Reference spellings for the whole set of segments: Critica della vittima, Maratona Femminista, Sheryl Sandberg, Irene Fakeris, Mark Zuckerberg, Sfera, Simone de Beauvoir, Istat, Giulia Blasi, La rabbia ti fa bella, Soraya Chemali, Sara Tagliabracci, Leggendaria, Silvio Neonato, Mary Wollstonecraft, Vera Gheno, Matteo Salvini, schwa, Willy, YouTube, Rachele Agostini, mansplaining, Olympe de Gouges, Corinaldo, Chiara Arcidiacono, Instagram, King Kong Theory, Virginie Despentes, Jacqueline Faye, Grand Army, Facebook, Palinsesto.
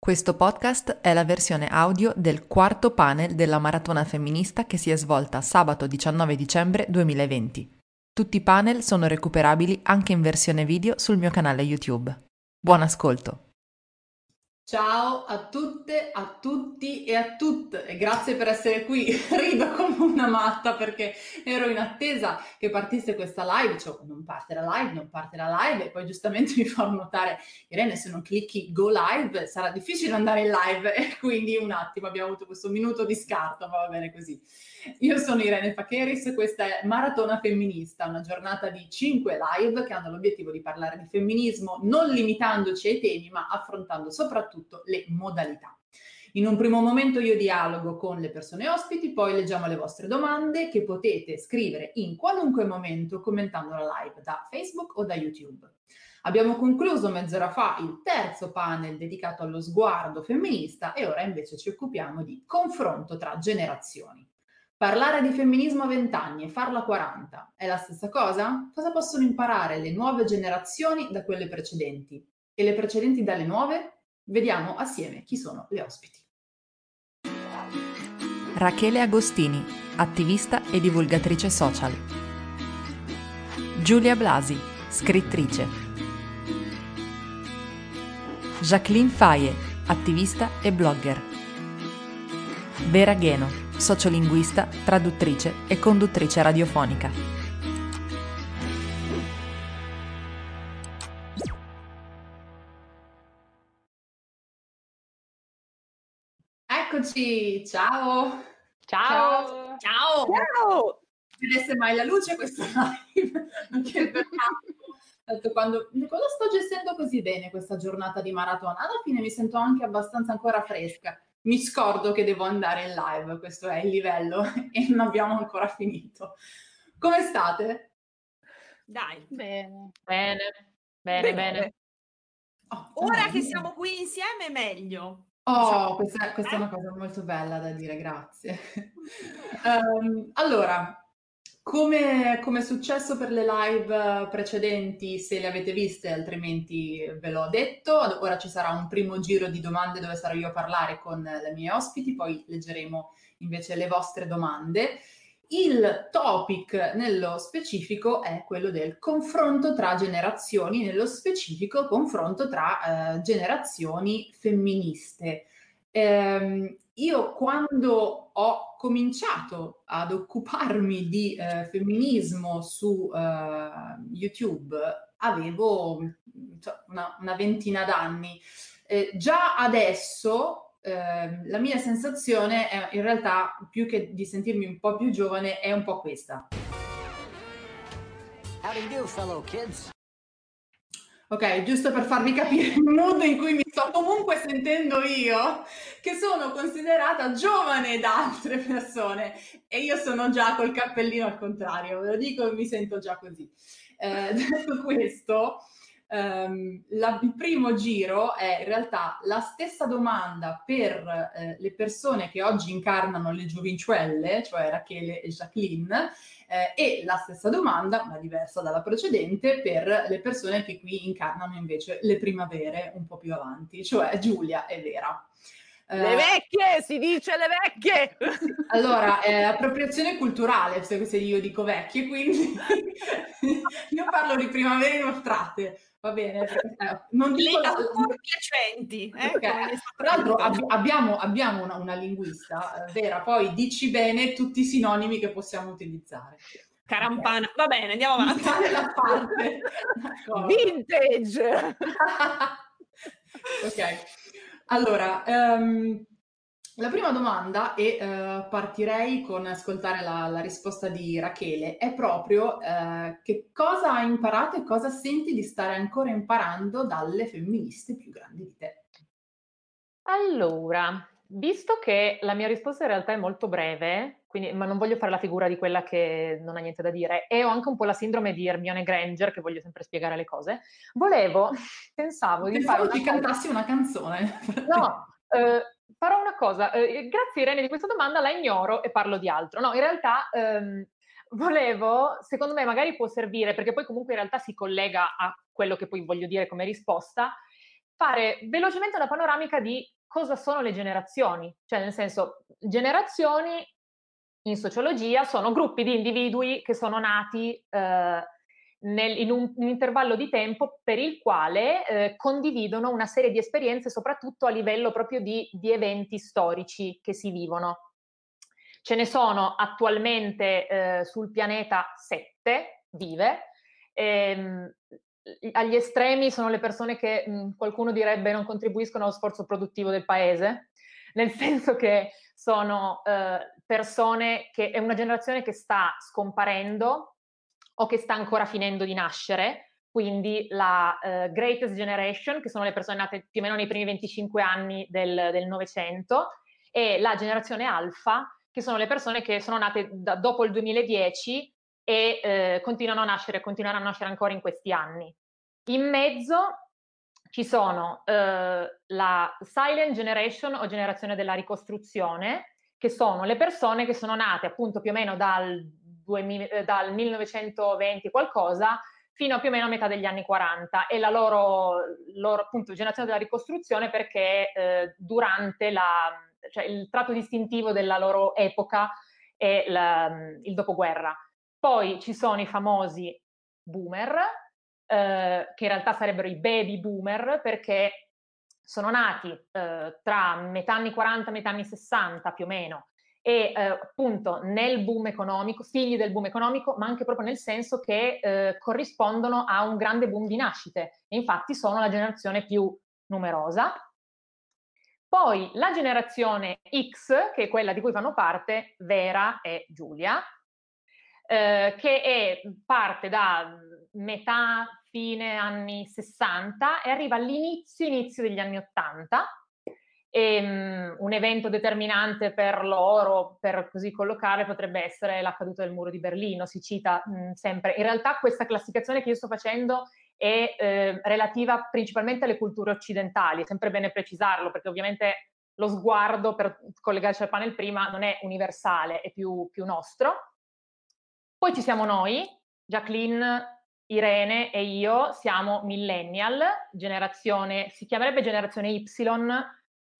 Questo podcast è la versione audio del quarto panel della Maratona Femminista che si è svolta sabato 19 dicembre 2020. Tutti i panel sono recuperabili anche in versione video sul mio canale YouTube. Buon ascolto! Ciao a tutte, a tutti e a tutte, grazie per essere qui. Rido come una matta perché ero in attesa che partisse questa live, cioè non parte la live e poi giustamente mi fanno notare: Irene, se non clicchi go live sarà difficile andare in live, e quindi un attimo abbiamo avuto questo minuto di scarto, ma va bene così. Io sono Irene Fakeris, questa è Maratona Femminista, una giornata di 5 live che hanno l'obiettivo di parlare di femminismo non limitandoci ai temi ma affrontando soprattutto le modalità. In un primo momento io dialogo con le persone ospiti, poi leggiamo le vostre domande che potete scrivere in qualunque momento commentando la live da Facebook o da YouTube. Abbiamo concluso mezz'ora fa il terzo panel dedicato allo sguardo femminista e ora invece ci occupiamo di confronto tra generazioni. Parlare di femminismo a 20 anni e farlo a 40 è la stessa cosa? Cosa possono imparare le nuove generazioni da quelle precedenti? E le precedenti dalle nuove? Vediamo assieme chi sono le ospiti. Rachele Agostini, attivista e divulgatrice social. Giulia Blasi, scrittrice. Jacqueline Faye, attivista e blogger. Vera Gheno, sociolinguista, traduttrice e conduttrice radiofonica. Eccoci, ciao! Ciao! Ciao! Ciao! Vedesse mai la luce questo live, anche per tanto. Quando sto gestendo così bene questa giornata di maratona, alla fine mi sento anche abbastanza ancora fresca. Mi scordo che devo andare in live, questo è il livello, e non abbiamo ancora finito. Come state? Dai, bene. Oh, ora che siamo qui insieme, meglio. Oh, questa è una cosa molto bella da dire, grazie. Allora, come è successo per le live precedenti, se le avete viste, altrimenti ve l'ho detto, ora ci sarà un primo giro di domande dove sarò io a parlare con le mie ospiti, poi leggeremo invece le vostre domande. Il topic nello specifico è quello del confronto tra generazioni, nello specifico confronto tra generazioni femministe. Io quando ho cominciato ad occuparmi di femminismo su YouTube avevo una ventina d'anni. Già adesso la mia sensazione è, in realtà, più che di sentirmi un po' più giovane, è un po' questa. How do you do, fellow kids? Ok, giusto per farvi capire il modo in cui mi sto comunque sentendo io, che sono considerata giovane da altre persone e io sono già col cappellino al contrario, ve lo dico, mi sento già così. Detto questo, il primo giro è in realtà la stessa domanda per le persone che oggi incarnano le giovincelli, cioè Rachele e Jacqueline, e la stessa domanda, ma diversa dalla precedente, per le persone che qui incarnano invece le primavere un po' più avanti, cioè Giulia e Vera. Le vecchie, si dice le vecchie! Allora, è appropriazione culturale se io dico vecchie, quindi io parlo di primavere inoltrate. Va bene, non dico piacenti. Okay. Tra l'altro abbiamo una linguista, Vera, poi dici bene tutti i sinonimi che possiamo utilizzare. Carampana, okay. Va bene, andiamo avanti. La parte. Vintage! Ok, allora, la prima domanda, e partirei con ascoltare la risposta di Rachele, è proprio che cosa hai imparato e cosa senti di stare ancora imparando dalle femministe più grandi di te? Allora, visto che la mia risposta in realtà è molto breve, quindi, ma non voglio fare la figura di quella che non ha niente da dire, e ho anche un po' la sindrome di Hermione Granger, che voglio sempre spiegare le cose, pensavo di cantarsi una canzone. No, farò una cosa, grazie Irene di questa domanda, la ignoro e parlo di altro. No, in realtà secondo me magari può servire, perché poi comunque in realtà si collega a quello che poi voglio dire come risposta, fare velocemente una panoramica di cosa sono le generazioni, cioè nel senso, generazioni in sociologia sono gruppi di individui che sono nati in un intervallo di tempo per il quale condividono una serie di esperienze, soprattutto a livello proprio di eventi storici che si vivono. Ce ne sono attualmente sul pianeta 7 vive. Agli estremi sono le persone che qualcuno direbbe non contribuiscono allo sforzo produttivo del paese, nel senso che sono persone che è una generazione che sta scomparendo o che sta ancora finendo di nascere, quindi la Greatest Generation, che sono le persone nate più o meno nei primi 25 anni del Novecento, e la generazione Alfa, che sono le persone che sono nate dopo il 2010 e continuano a nascere, continueranno a nascere ancora in questi anni. In mezzo ci sono la Silent Generation o generazione della ricostruzione, che sono le persone che sono nate appunto più o meno dal 1920 qualcosa fino a più o meno a metà degli anni 40, e la loro appunto generazione della ricostruzione perché durante il tratto distintivo della loro epoca è il dopoguerra. Poi ci sono i famosi boomer, che in realtà sarebbero i baby boomer, perché sono nati tra metà anni 40 e metà anni 60 più o meno, e appunto nel boom economico, figli del boom economico, ma anche proprio nel senso che corrispondono a un grande boom di nascite, e infatti sono la generazione più numerosa. Poi la generazione X, che è quella di cui fanno parte Vera e Giulia, che parte da metà, fine anni 60 e arriva all'inizio degli anni 80, e un evento determinante per loro, per così collocare, potrebbe essere la caduta del muro di Berlino, si cita sempre. In realtà questa classificazione che io sto facendo è relativa principalmente alle culture occidentali, è sempre bene precisarlo, perché ovviamente lo sguardo, per collegarci al panel prima, non è universale, è più nostro. Poi ci siamo noi, Jacqueline, Irene e io siamo millennial, generazione, si chiamerebbe generazione Y,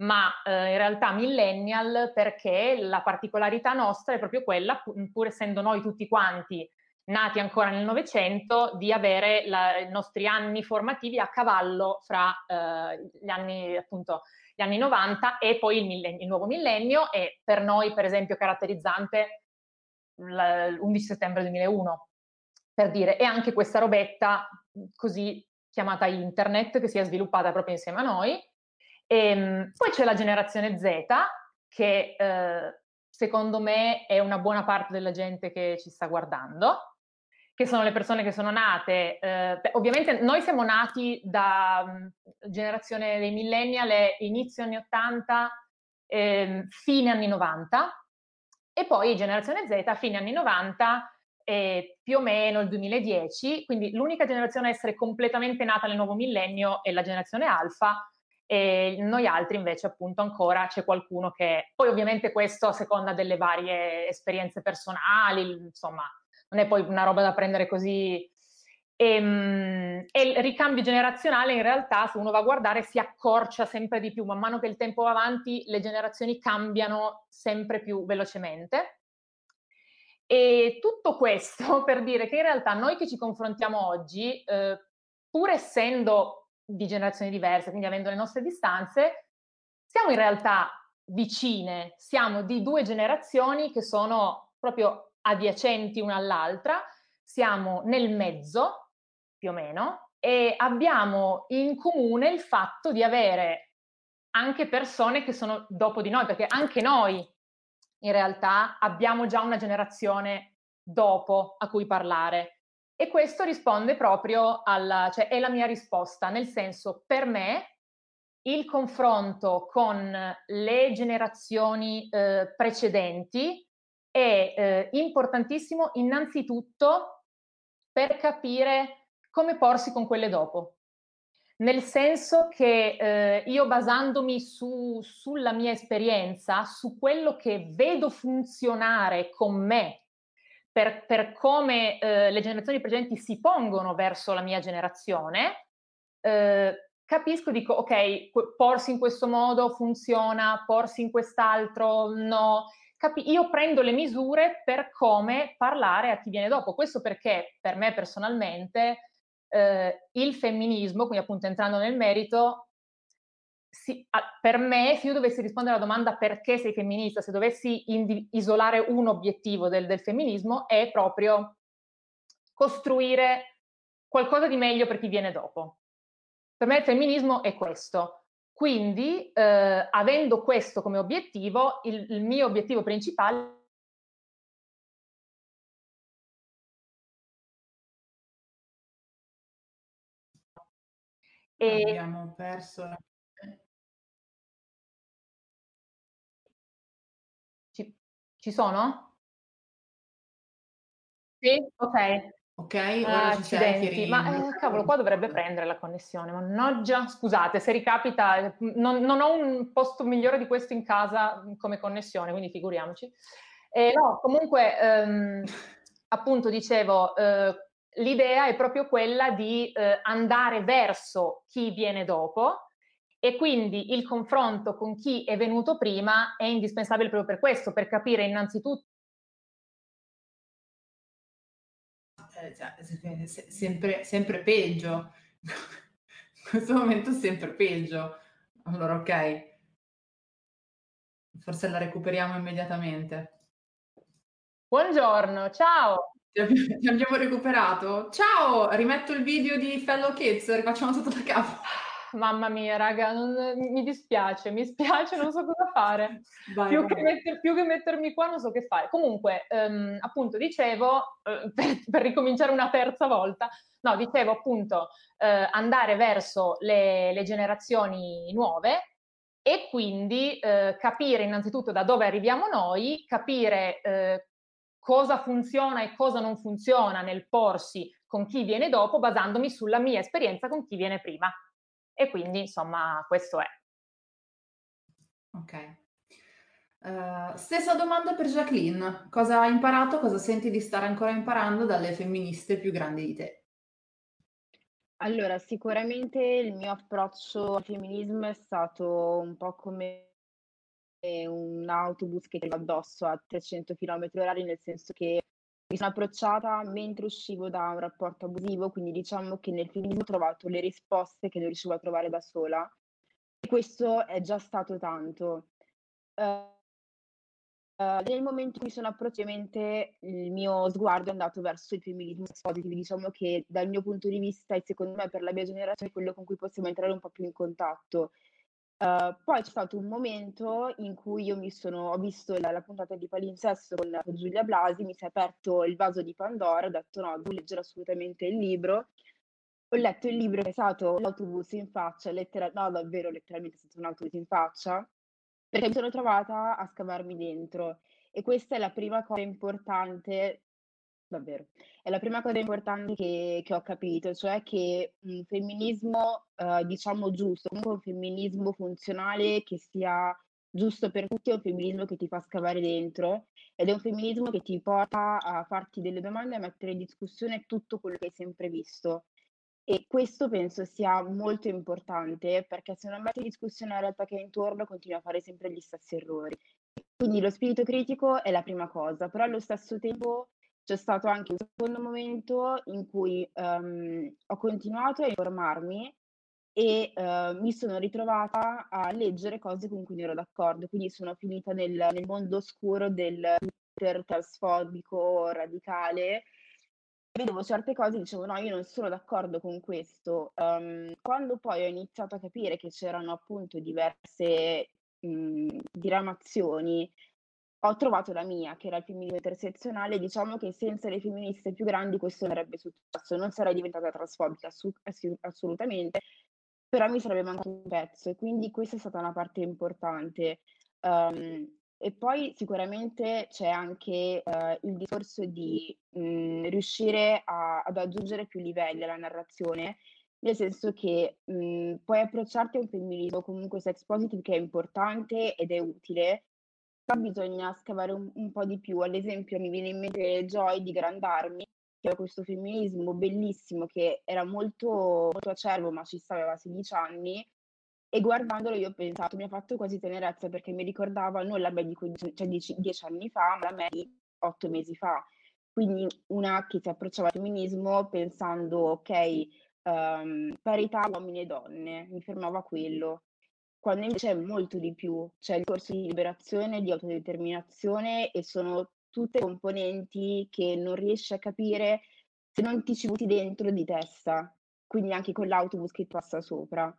ma in realtà millennial perché la particolarità nostra è proprio quella, pur essendo noi tutti quanti nati ancora nel Novecento, di avere i nostri anni formativi a cavallo fra gli anni 90 e poi il nuovo millennio, e per noi per esempio caratterizzante l'11 settembre 2001, per dire, e anche questa robetta così chiamata internet che si è sviluppata proprio insieme a noi. E poi c'è la generazione Z, che secondo me è una buona parte della gente che ci sta guardando, che sono le persone che sono nate, ovviamente noi siamo nati da generazione dei millennial, inizio anni 80, fine anni 90, e poi generazione Z, fine anni 90, più o meno il 2010, quindi l'unica generazione a essere completamente nata nel nuovo millennio è la generazione Alfa, e noi altri invece appunto ancora c'è qualcuno che... Poi ovviamente questo a seconda delle varie esperienze personali, insomma, non è poi una roba da prendere così... E il ricambio generazionale in realtà, se uno va a guardare, si accorcia sempre di più, man mano che il tempo va avanti le generazioni cambiano sempre più velocemente, e tutto questo per dire che in realtà noi che ci confrontiamo oggi, pur essendo di generazioni diverse, quindi avendo le nostre distanze, siamo in realtà vicine, siamo di due generazioni che sono proprio adiacenti una all'altra, siamo nel mezzo più o meno, e abbiamo in comune il fatto di avere anche persone che sono dopo di noi, perché anche noi in realtà abbiamo già una generazione dopo a cui parlare, e questo risponde proprio cioè è la mia risposta, nel senso, per me il confronto con le generazioni precedenti è importantissimo innanzitutto per capire come porsi con quelle dopo, nel senso che io, basandomi sulla mia esperienza, su quello che vedo funzionare con me, per come le generazioni precedenti si pongono verso la mia generazione, capisco, dico ok, porsi in questo modo funziona, porsi in quest'altro no. Io prendo le misure per come parlare a chi viene dopo. Questo perché per me personalmente il femminismo, quindi appunto entrando nel merito, per me, se io dovessi rispondere alla domanda perché sei femminista, se dovessi isolare un obiettivo del femminismo, è proprio costruire qualcosa di meglio per chi viene dopo. Per me il femminismo è questo. Quindi, avendo questo come obiettivo, il mio obiettivo principale è... Abbiamo perso... Ci sono? Sì? Ok. Ok, ora ci sei, ma cavolo, qua dovrebbe prendere la connessione, mannaggia, scusate, se ricapita, non ho un posto migliore di questo in casa come connessione, quindi figuriamoci. No, comunque, appunto dicevo, l'idea è proprio quella di andare verso chi viene dopo, e quindi il confronto con chi è venuto prima è indispensabile proprio per questo, per capire innanzitutto sempre peggio, in questo momento sempre peggio. Allora ok, forse la recuperiamo immediatamente. Buongiorno, ciao, ti abbiamo recuperato, ciao, rimetto il video di Fellow Kids, rifacciamo tutto da capo. Mamma mia raga, mi dispiace, non so cosa fare. Vai, più che mettermi qua non so che fare. Comunque, appunto dicevo, per ricominciare una terza volta, no, dicevo appunto andare verso le generazioni nuove e quindi capire innanzitutto da dove arriviamo noi, capire cosa funziona e cosa non funziona nel porsi con chi viene dopo, basandomi sulla mia esperienza con chi viene prima. E quindi, insomma, questo è. Ok. Stessa domanda per Jacqueline. Cosa hai imparato, cosa senti di stare ancora imparando dalle femministe più grandi di te? Allora, sicuramente il mio approccio al femminismo è stato un po' come un autobus che ti va addosso a 300 km/h, nel senso che mi sono approcciata mentre uscivo da un rapporto abusivo, quindi diciamo che nel film ho trovato le risposte che non riuscivo a trovare da sola. E questo è già stato tanto. Nel momento in cui sono approcciata, il mio sguardo è andato verso il femminismo, diciamo che dal mio punto di vista e secondo me per la mia generazione è quello con cui possiamo entrare un po' più in contatto. Poi c'è stato un momento in cui io ho visto la puntata di Palinsesto con Giulia Blasi, mi si è aperto il vaso di Pandora, ho detto no, devo leggere assolutamente il libro. Ho letto il libro, che è stato l'autobus in faccia, letteralmente è stato un autobus in faccia, perché mi sono trovata a scavarmi dentro. E questa è la prima cosa importante, davvero, è la prima cosa importante che ho capito, cioè che un femminismo diciamo giusto, comunque un femminismo funzionale che sia giusto per tutti, è un femminismo che ti fa scavare dentro ed è un femminismo che ti porta a farti delle domande e a mettere in discussione tutto quello che hai sempre visto. E questo penso sia molto importante, perché se non metti in discussione la realtà che hai intorno continui a fare sempre gli stessi errori. Quindi lo spirito critico è la prima cosa, però allo stesso tempo c'è stato anche un secondo momento in cui ho continuato a informarmi e mi sono ritrovata a leggere cose con cui non ero d'accordo, quindi sono finita nel mondo oscuro del Twitter transfobico radicale. Vedevo certe cose e dicevo no, io non sono d'accordo con questo. Quando poi ho iniziato a capire che c'erano appunto diverse diramazioni, ho trovato la mia, che era il femminismo intersezionale. Diciamo che senza le femministe più grandi questo non sarebbe successo, non sarei diventata transfobica assolutamente, però mi sarebbe mancato un pezzo, e quindi questa è stata una parte importante. E poi sicuramente c'è anche il discorso di riuscire ad aggiungere più livelli alla narrazione, nel senso che puoi approcciarti a un femminismo comunque sex positive che è importante ed è utile, bisogna scavare un po' di più. Ad esempio mi viene in mente Joy di Grand Army, c'era questo femminismo bellissimo che era molto, molto acerbo, ma ci stava, aveva 16 anni, e guardandolo io ho pensato, mi ha fatto quasi tenerezza perché mi ricordava non la me di 10 anni fa, ma la me di 8 mesi fa. Quindi una che si approcciava al femminismo pensando, ok, parità uomini e donne, mi fermava a quello. Quando invece è molto di più, c'è il corso di liberazione, di autodeterminazione, e sono tutte componenti che non riesci a capire se non ti ci butti dentro di testa, quindi anche con l'autobus che passa sopra.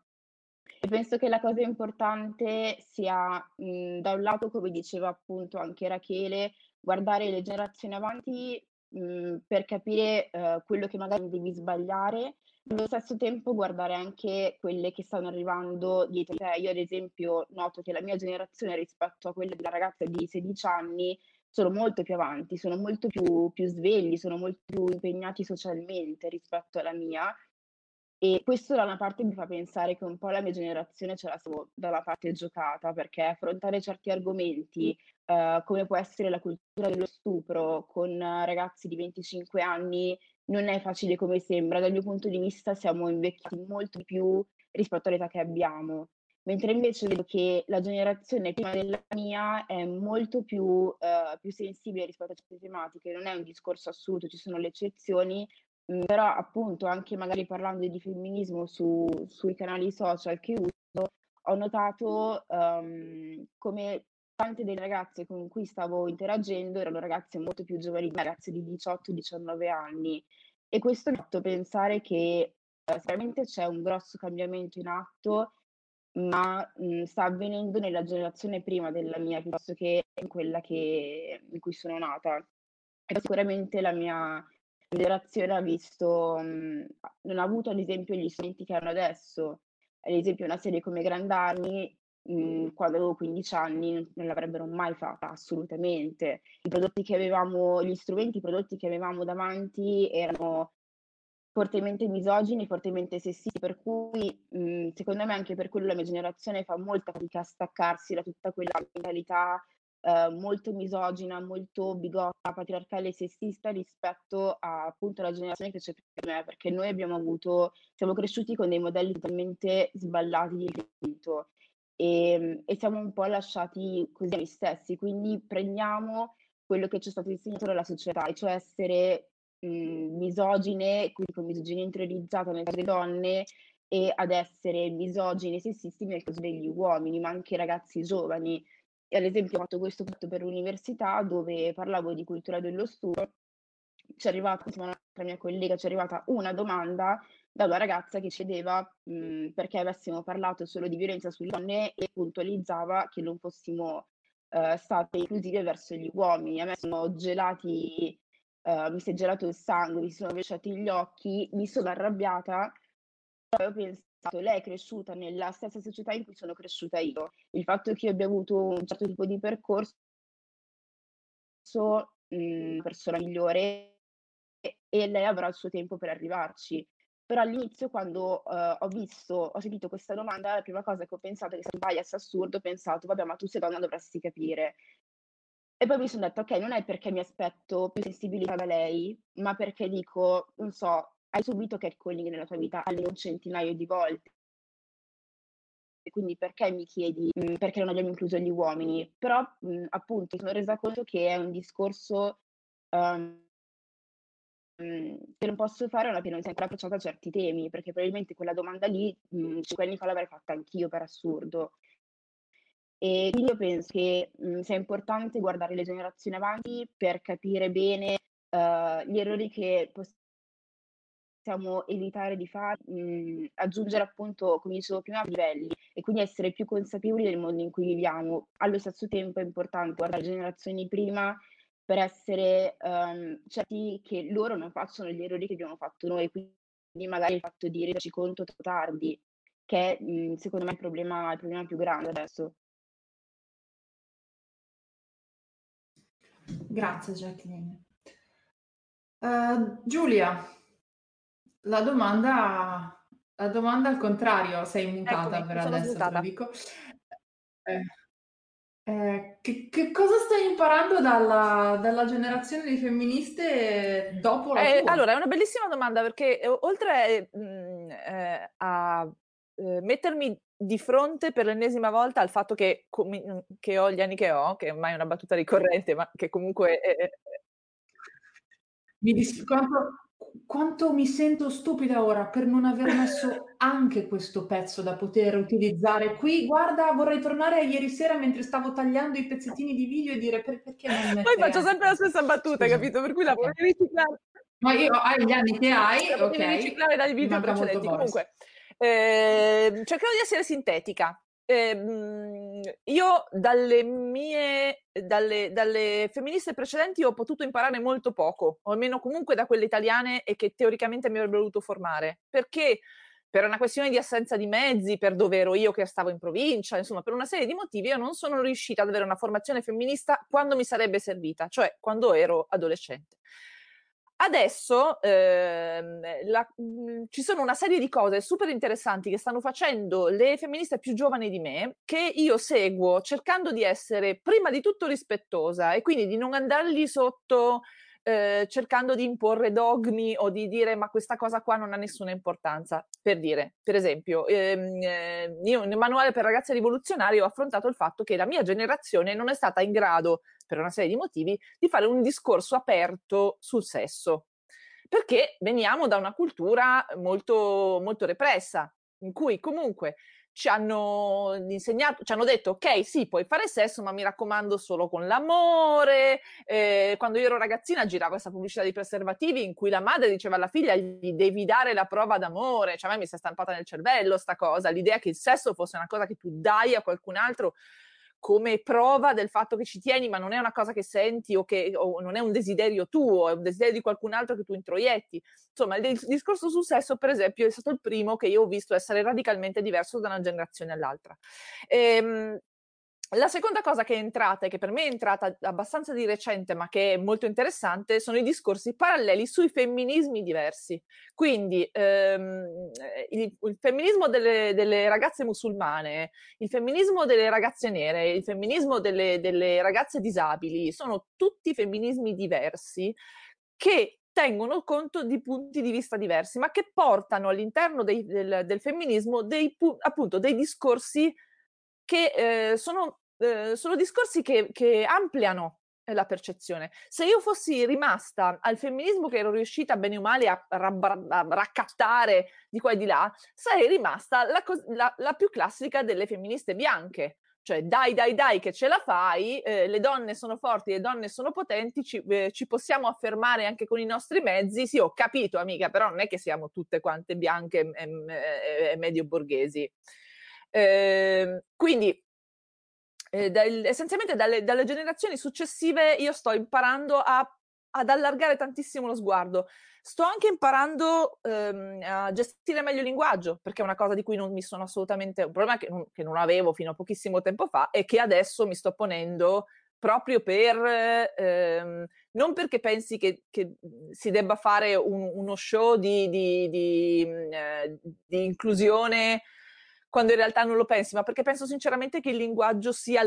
E penso che la cosa importante sia, da un lato, come diceva appunto anche Rachele, guardare le generazioni avanti per capire quello che magari devi sbagliare, allo stesso tempo guardare anche quelle che stanno arrivando dietro te. Io ad esempio noto che la mia generazione rispetto a quella della ragazza di 16 anni sono molto più avanti, sono molto più svegli, sono molto più impegnati socialmente rispetto alla mia, e questo da una parte mi fa pensare che un po' la mia generazione ce la stavo dalla parte giocata, perché affrontare certi argomenti come può essere la cultura dello stupro con ragazzi di 25 anni non è facile come sembra. Dal mio punto di vista siamo invecchiati molto di più rispetto all'età che abbiamo, mentre invece vedo che la generazione prima della mia è molto più sensibile rispetto a certe tematiche. Non è un discorso assoluto, ci sono le eccezioni, però appunto anche magari parlando di femminismo sui canali social che uso, ho notato come tante delle ragazze con cui stavo interagendo erano ragazze molto più giovani, ragazze di 18-19 anni, e questo mi ha fatto pensare che sicuramente c'è un grosso cambiamento in atto, ma sta avvenendo nella generazione prima della mia piuttosto che in quella in cui sono nata. E sicuramente la mia generazione ha visto, non ha avuto ad esempio gli strumenti che hanno adesso. Ad esempio una serie come Grand Army, quando avevo 15 anni non l'avrebbero mai fatta assolutamente. I prodotti che avevamo, gli strumenti, i prodotti che avevamo davanti erano fortemente misogini, fortemente sessisti, per cui secondo me anche per quello la mia generazione fa molta fatica a staccarsi da tutta quella mentalità molto misogina, molto bigotta, patriarcale e sessista rispetto a, appunto, alla generazione che c'è prima di me, perché noi siamo cresciuti con dei modelli totalmente sballati di vita, e siamo un po' lasciati così a noi stessi. Quindi prendiamo quello che ci è stato insegnato dalla società, e cioè essere misogine, quindi con misoginia interiorizzata nel caso delle donne, e ad essere misogine e sessisti nel caso degli uomini, ma anche ragazzi giovani. E ad esempio ho fatto questo fatto per l'università, dove parlavo di cultura dello stupro. Ci è arrivata, insomma, la mia collega, ci è arrivata una domanda da una ragazza che chiedeva perché avessimo parlato solo di violenza sulle donne, e puntualizzava che non fossimo state inclusive verso gli uomini. A me sono gelati mi si è gelato il sangue, mi sono vessati gli occhi, mi sono arrabbiata. Però ho pensato, lei è cresciuta nella stessa società in cui sono cresciuta io. Il fatto che io abbia avuto un certo tipo di percorso, una persona migliore, e lei avrà il suo tempo per arrivarci. Però all'inizio, quando ho sentito questa domanda, la prima cosa che ho pensato è che è stato un bias assurdo. Ho pensato, vabbè, ma tu sei donna, dovresti capire. E poi mi sono detta, ok, non è perché mi aspetto più sensibilità da lei, ma perché dico, non so, hai subito catcalling nella tua vita almeno un centinaio di volte, e quindi perché mi chiedi perché non abbiamo incluso gli uomini? Però appunto mi sono resa conto che è un discorso che non posso fare una che non si è ancora approcciata a certi temi, perché probabilmente quella domanda lì 5 anni fa l'avrei fatta anch'io, per assurdo. E quindi io penso che sia importante guardare le generazioni avanti per capire bene gli errori che possiamo evitare di fare, aggiungere, appunto, come dicevo prima, livelli, e quindi essere più consapevoli del mondo in cui viviamo. Allo stesso tempo è importante guardare le generazioni prima per essere certi che loro non facciano gli errori che abbiamo fatto noi, quindi magari il fatto di renderci conto troppo tardi, che è, secondo me, il problema più grande adesso. Grazie Jacqueline. Giulia, la domanda al contrario, sei mutata, eccomi, per adesso te lo dico. Che cosa stai imparando dalla generazione di femministe dopo la tua? Allora, è una bellissima domanda, perché oltre a mettermi di fronte per l'ennesima volta al fatto che ho gli anni che ho, che ormai è una battuta ricorrente, ma che comunque... Mi dispiace quanto mi sento stupida ora per non aver messo anche questo pezzo da poter utilizzare qui. Guarda, vorrei tornare a ieri sera mentre stavo tagliando i pezzettini di video e dire perché non mettere... Poi faccio sempre la stessa battuta, scusa, capito? Per cui la volevi riciclare. Ma io hai gli anni che hai, ok. Devi riciclare dai video precedenti. Comunque, cercherò di essere sintetica. Io dalle femministe precedenti ho potuto imparare molto poco, o almeno comunque da quelle italiane e che teoricamente mi avrebbero voluto formare, perché per una questione di assenza di mezzi, per dove ero io che stavo in provincia, insomma per una serie di motivi io non sono riuscita ad avere una formazione femminista quando mi sarebbe servita, cioè quando ero adolescente. Adesso ci sono una serie di cose super interessanti che stanno facendo le femministe più giovani di me, che io seguo cercando di essere prima di tutto rispettosa e quindi di non andargli sotto cercando di imporre dogmi o di dire ma questa cosa qua non ha nessuna importanza. Per dire, per esempio, io nel manuale per ragazze rivoluzionarie ho affrontato il fatto che la mia generazione non è stata in grado, per una serie di motivi, di fare un discorso aperto sul sesso, perché veniamo da una cultura molto, molto repressa, in cui comunque ci hanno insegnato, ci hanno detto ok, sì, puoi fare sesso, ma mi raccomando solo con l'amore. Quando io ero ragazzina girava questa pubblicità di preservativi in cui la madre diceva alla figlia gli devi dare la prova d'amore, cioè a me mi si è stampata nel cervello sta cosa, l'idea che il sesso fosse una cosa che tu dai a qualcun altro come prova del fatto che ci tieni, ma non è una cosa che senti o non è un desiderio tuo, è un desiderio di qualcun altro che tu introietti. Insomma, il discorso sul sesso, per esempio, è stato il primo che io ho visto essere radicalmente diverso da una generazione all'altra. La seconda cosa che è entrata, e che per me è entrata abbastanza di recente, ma che è molto interessante, sono i discorsi paralleli sui femminismi diversi. Quindi il femminismo delle ragazze musulmane, il femminismo delle ragazze nere, il femminismo delle ragazze disabili, sono tutti femminismi diversi che tengono conto di punti di vista diversi, ma che portano all'interno del femminismo dei discorsi che sono discorsi che ampliano la percezione. Se io fossi rimasta al femminismo che ero riuscita bene o male a raccattare di qua e di là, sarei rimasta la più classica delle femministe bianche, cioè dai che ce la fai, le donne sono forti, le donne sono potenti, ci possiamo affermare anche con i nostri mezzi. Sì, ho capito amica, però non è che siamo tutte quante bianche e medio borghesi. Quindi essenzialmente dalle generazioni successive io sto imparando ad allargare tantissimo lo sguardo, sto anche imparando a gestire meglio il linguaggio, perché è una cosa di cui non mi sono assolutamente, un problema che non avevo fino a pochissimo tempo fa e che adesso mi sto ponendo proprio per non perché pensi che si debba fare uno show di inclusione quando in realtà non lo pensi, ma perché penso sinceramente che il linguaggio sia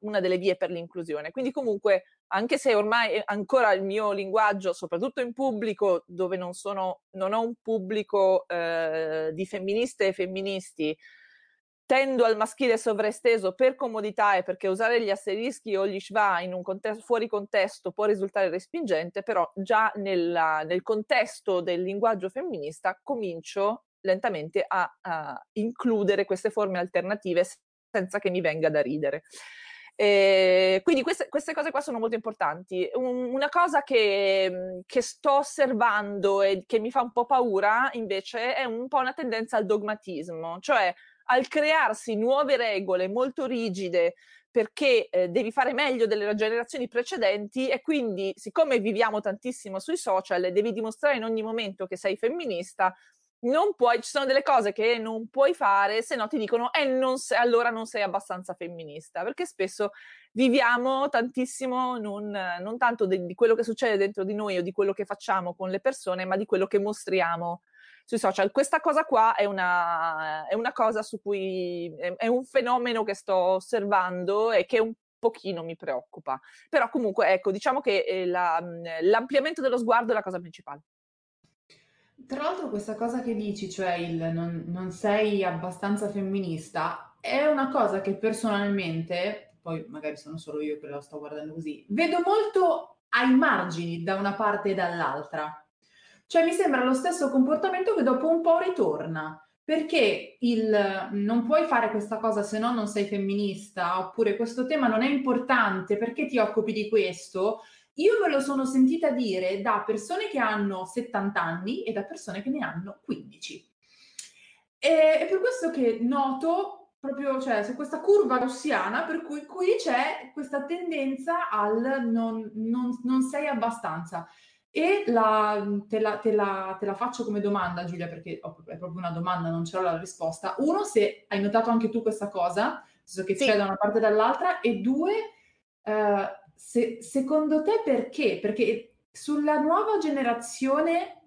una delle vie per l'inclusione. Quindi comunque, anche se ormai ancora il mio linguaggio, soprattutto in pubblico, dove non ho un pubblico di femministe e femministi, tendo al maschile sovraesteso per comodità e perché usare gli asterischi o gli schwa in un contesto, fuori contesto, può risultare respingente, però già nel contesto del linguaggio femminista comincio lentamente a includere queste forme alternative senza che mi venga da ridere. Quindi queste cose qua sono molto importanti. Una cosa che sto osservando e che mi fa un po' paura invece è un po' una tendenza al dogmatismo, cioè al crearsi nuove regole molto rigide perché devi fare meglio delle generazioni precedenti, e quindi siccome viviamo tantissimo sui social e devi dimostrare in ogni momento che sei femminista, non puoi, ci sono delle cose che non puoi fare, se no ti dicono allora non sei abbastanza femminista, perché spesso viviamo tantissimo non tanto di quello che succede dentro di noi o di quello che facciamo con le persone, ma di quello che mostriamo sui social. Questa cosa qua è una cosa su cui è un fenomeno che sto osservando e che un pochino mi preoccupa. Però comunque, ecco, diciamo che l'ampliamento dello sguardo è la cosa principale. Tra l'altro questa cosa che dici, cioè il non sei abbastanza femminista, è una cosa che personalmente, poi magari sono solo io che la sto guardando così, vedo molto ai margini da una parte e dall'altra. Cioè mi sembra lo stesso comportamento che dopo un po' ritorna, perché il non puoi fare questa cosa se no non sei femminista, oppure questo tema non è importante, perché ti occupi di questo? Io me lo sono sentita dire da persone che hanno 70 anni e da persone che ne hanno 15. È per questo che noto proprio, cioè, su questa curva gaussiana, per cui qui c'è questa tendenza al non sei abbastanza. E te la faccio come domanda, Giulia, perché è proprio una domanda, non c'è la risposta. Uno, se hai notato anche tu questa cosa, so che sì, c'è da una parte e dall'altra, e due, secondo te perché? Perché sulla nuova generazione,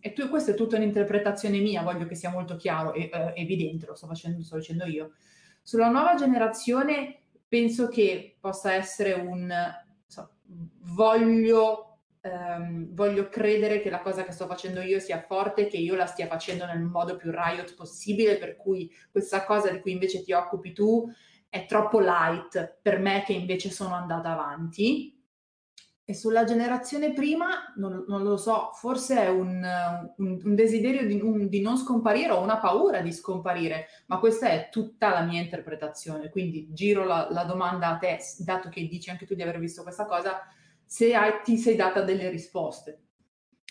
e tu, questa è tutta un'interpretazione mia, voglio che sia molto chiaro e evidente, lo sto dicendo io, sulla nuova generazione penso che possa essere voglio credere che la cosa che sto facendo io sia forte, che io la stia facendo nel modo più riot possibile, per cui questa cosa di cui invece ti occupi tu è troppo light per me, che invece sono andata avanti. E sulla generazione prima non lo so, forse è un desiderio di non scomparire, o una paura di scomparire, ma questa è tutta la mia interpretazione, quindi giro la domanda a te, dato che dici anche tu di aver visto questa cosa, se ti sei data delle risposte.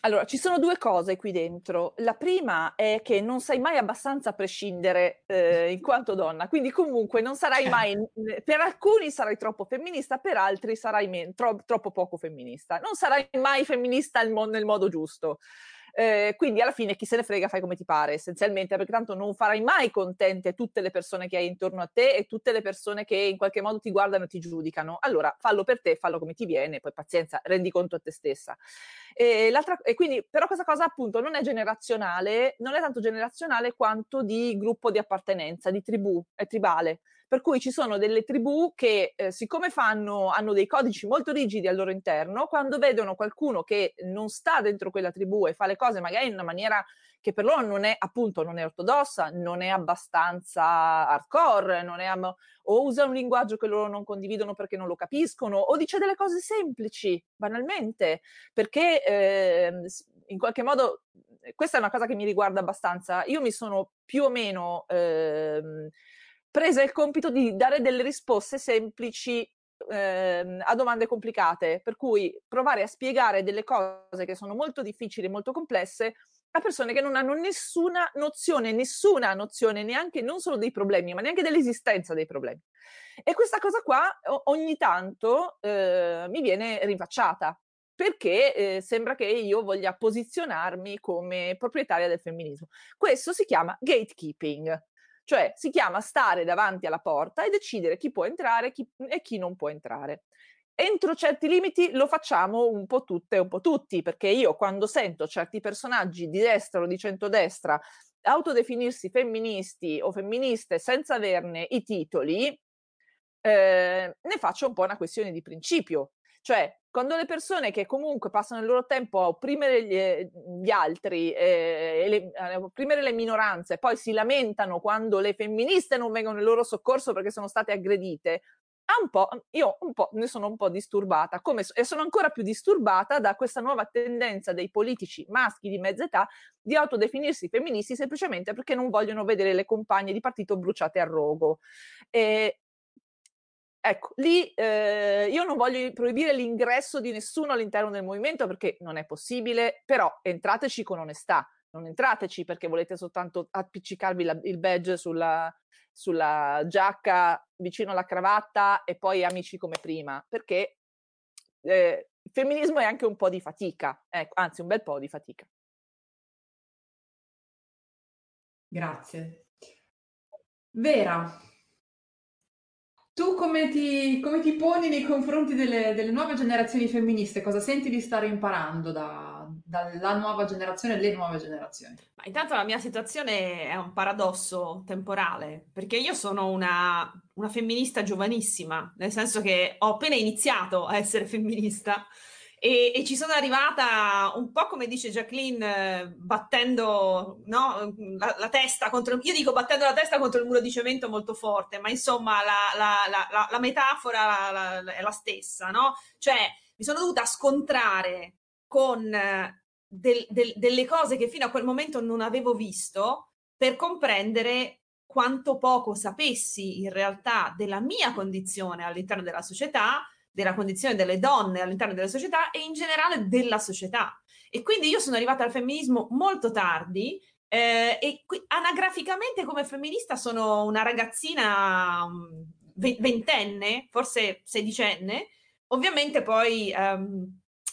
Allora, ci sono due cose qui dentro. La prima è che non sei mai abbastanza a prescindere in quanto donna, quindi comunque non sarai mai, per alcuni sarai troppo femminista, per altri sarai troppo poco femminista. Non sarai mai femminista nel modo giusto. Quindi alla fine chi se ne frega, fai come ti pare essenzialmente, perché tanto non farai mai contente tutte le persone che hai intorno a te e tutte le persone che in qualche modo ti guardano e ti giudicano. Allora fallo per te, fallo come ti viene, poi pazienza, rendi conto a te stessa. E quindi però questa cosa appunto non è generazionale, non è tanto generazionale quanto di gruppo di appartenenza, di tribù, è tribale. Per cui ci sono delle tribù che siccome hanno dei codici molto rigidi al loro interno, quando vedono qualcuno che non sta dentro quella tribù e fa le cose magari in una maniera che per loro non è, appunto, non è ortodossa, non è abbastanza hardcore, o usa un linguaggio che loro non condividono perché non lo capiscono, o dice delle cose semplici, banalmente, perché in qualche modo, questa è una cosa che mi riguarda abbastanza, io mi sono più o meno presa il compito di dare delle risposte semplici a domande complicate, per cui provare a spiegare delle cose che sono molto difficili e molto complesse a persone che non hanno nessuna nozione, neanche non solo dei problemi, ma neanche dell'esistenza dei problemi. E questa cosa qua ogni tanto mi viene rinfacciata, perché sembra che io voglia posizionarmi come proprietaria del femminismo. Questo si chiama gatekeeping. Cioè si chiama stare davanti alla porta e decidere chi può entrare e chi non può entrare. Entro certi limiti lo facciamo un po' tutte e un po' tutti, perché io quando sento certi personaggi di destra o di centrodestra autodefinirsi femministi o femministe senza averne i titoli, ne faccio un po' una questione di principio. Cioè, quando le persone che comunque passano il loro tempo a opprimere gli altri, a opprimere le minoranze, poi si lamentano quando le femministe non vengono in loro soccorso perché sono state aggredite, io ne sono un po' disturbata, e sono ancora più disturbata da questa nuova tendenza dei politici maschi di mezza età di autodefinirsi femministi semplicemente perché non vogliono vedere le compagne di partito bruciate a rogo. Ecco, lì io non voglio proibire l'ingresso di nessuno all'interno del movimento perché non è possibile, però entrateci con onestà, non entrateci perché volete soltanto appiccicarvi il badge sulla giacca vicino alla cravatta e poi amici come prima, perché il femminismo è anche un po' di fatica, anzi un bel po' di fatica. Grazie. Vera, tu come ti poni nei confronti delle nuove generazioni femministe? Cosa senti di stare imparando da, dalla nuova generazione alle nuove generazioni. Ma intanto la mia situazione è un paradosso temporale, perché io sono una femminista giovanissima, nel senso che ho appena iniziato a essere femminista e ci sono arrivata un po' come dice Jacqueline, battendo la testa contro, io dico battendo la testa contro il muro di cemento molto forte, ma insomma la metafora è la stessa, no? Cioè mi sono dovuta scontrare con delle cose che fino a quel momento non avevo visto, per comprendere quanto poco sapessi in realtà della mia condizione all'interno della società, della condizione delle donne all'interno della società e in generale della società. E quindi io sono arrivata al femminismo molto tardi, e anagraficamente come femminista sono una ragazzina ventenne, forse sedicenne. Ovviamente poi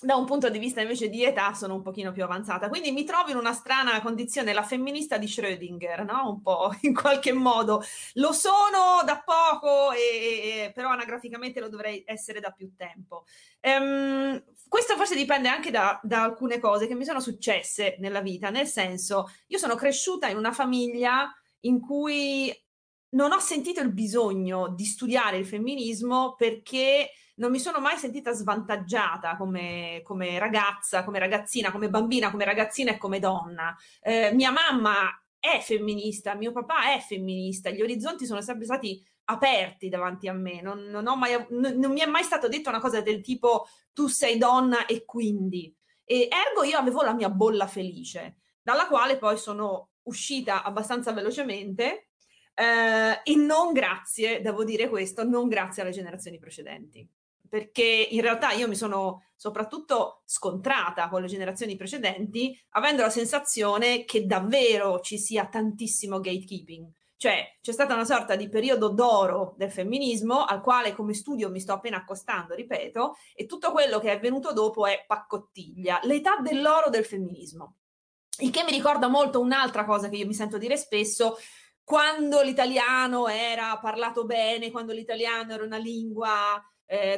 da un punto di vista invece di età sono un pochino più avanzata, quindi mi trovo in una strana condizione, la femminista di Schrödinger, no? Un po' in qualche modo. Lo sono da poco, però anagraficamente lo dovrei essere da più tempo. Questo forse dipende anche da alcune cose che mi sono successe nella vita, nel senso, io sono cresciuta in una famiglia in cui non ho sentito il bisogno di studiare il femminismo perché non mi sono mai sentita svantaggiata come ragazza, come ragazzina, come bambina, come ragazzina e come donna. Mia mamma è femminista, mio papà è femminista, gli orizzonti sono sempre stati aperti davanti a me, non mi è mai stato detto una cosa del tipo tu sei donna e quindi. E ergo io avevo la mia bolla felice, dalla quale poi sono uscita abbastanza velocemente, e non grazie, devo dire questo, non grazie alle generazioni precedenti. Perché in realtà io mi sono soprattutto scontrata con le generazioni precedenti, avendo la sensazione che davvero ci sia tantissimo gatekeeping. Cioè c'è stata una sorta di periodo d'oro del femminismo, al quale come studio mi sto appena accostando, ripeto, e tutto quello che è venuto dopo è paccottiglia, l'età dell'oro del femminismo. Il che mi ricorda molto un'altra cosa che io mi sento dire spesso, quando l'italiano era parlato bene, quando l'italiano era una lingua...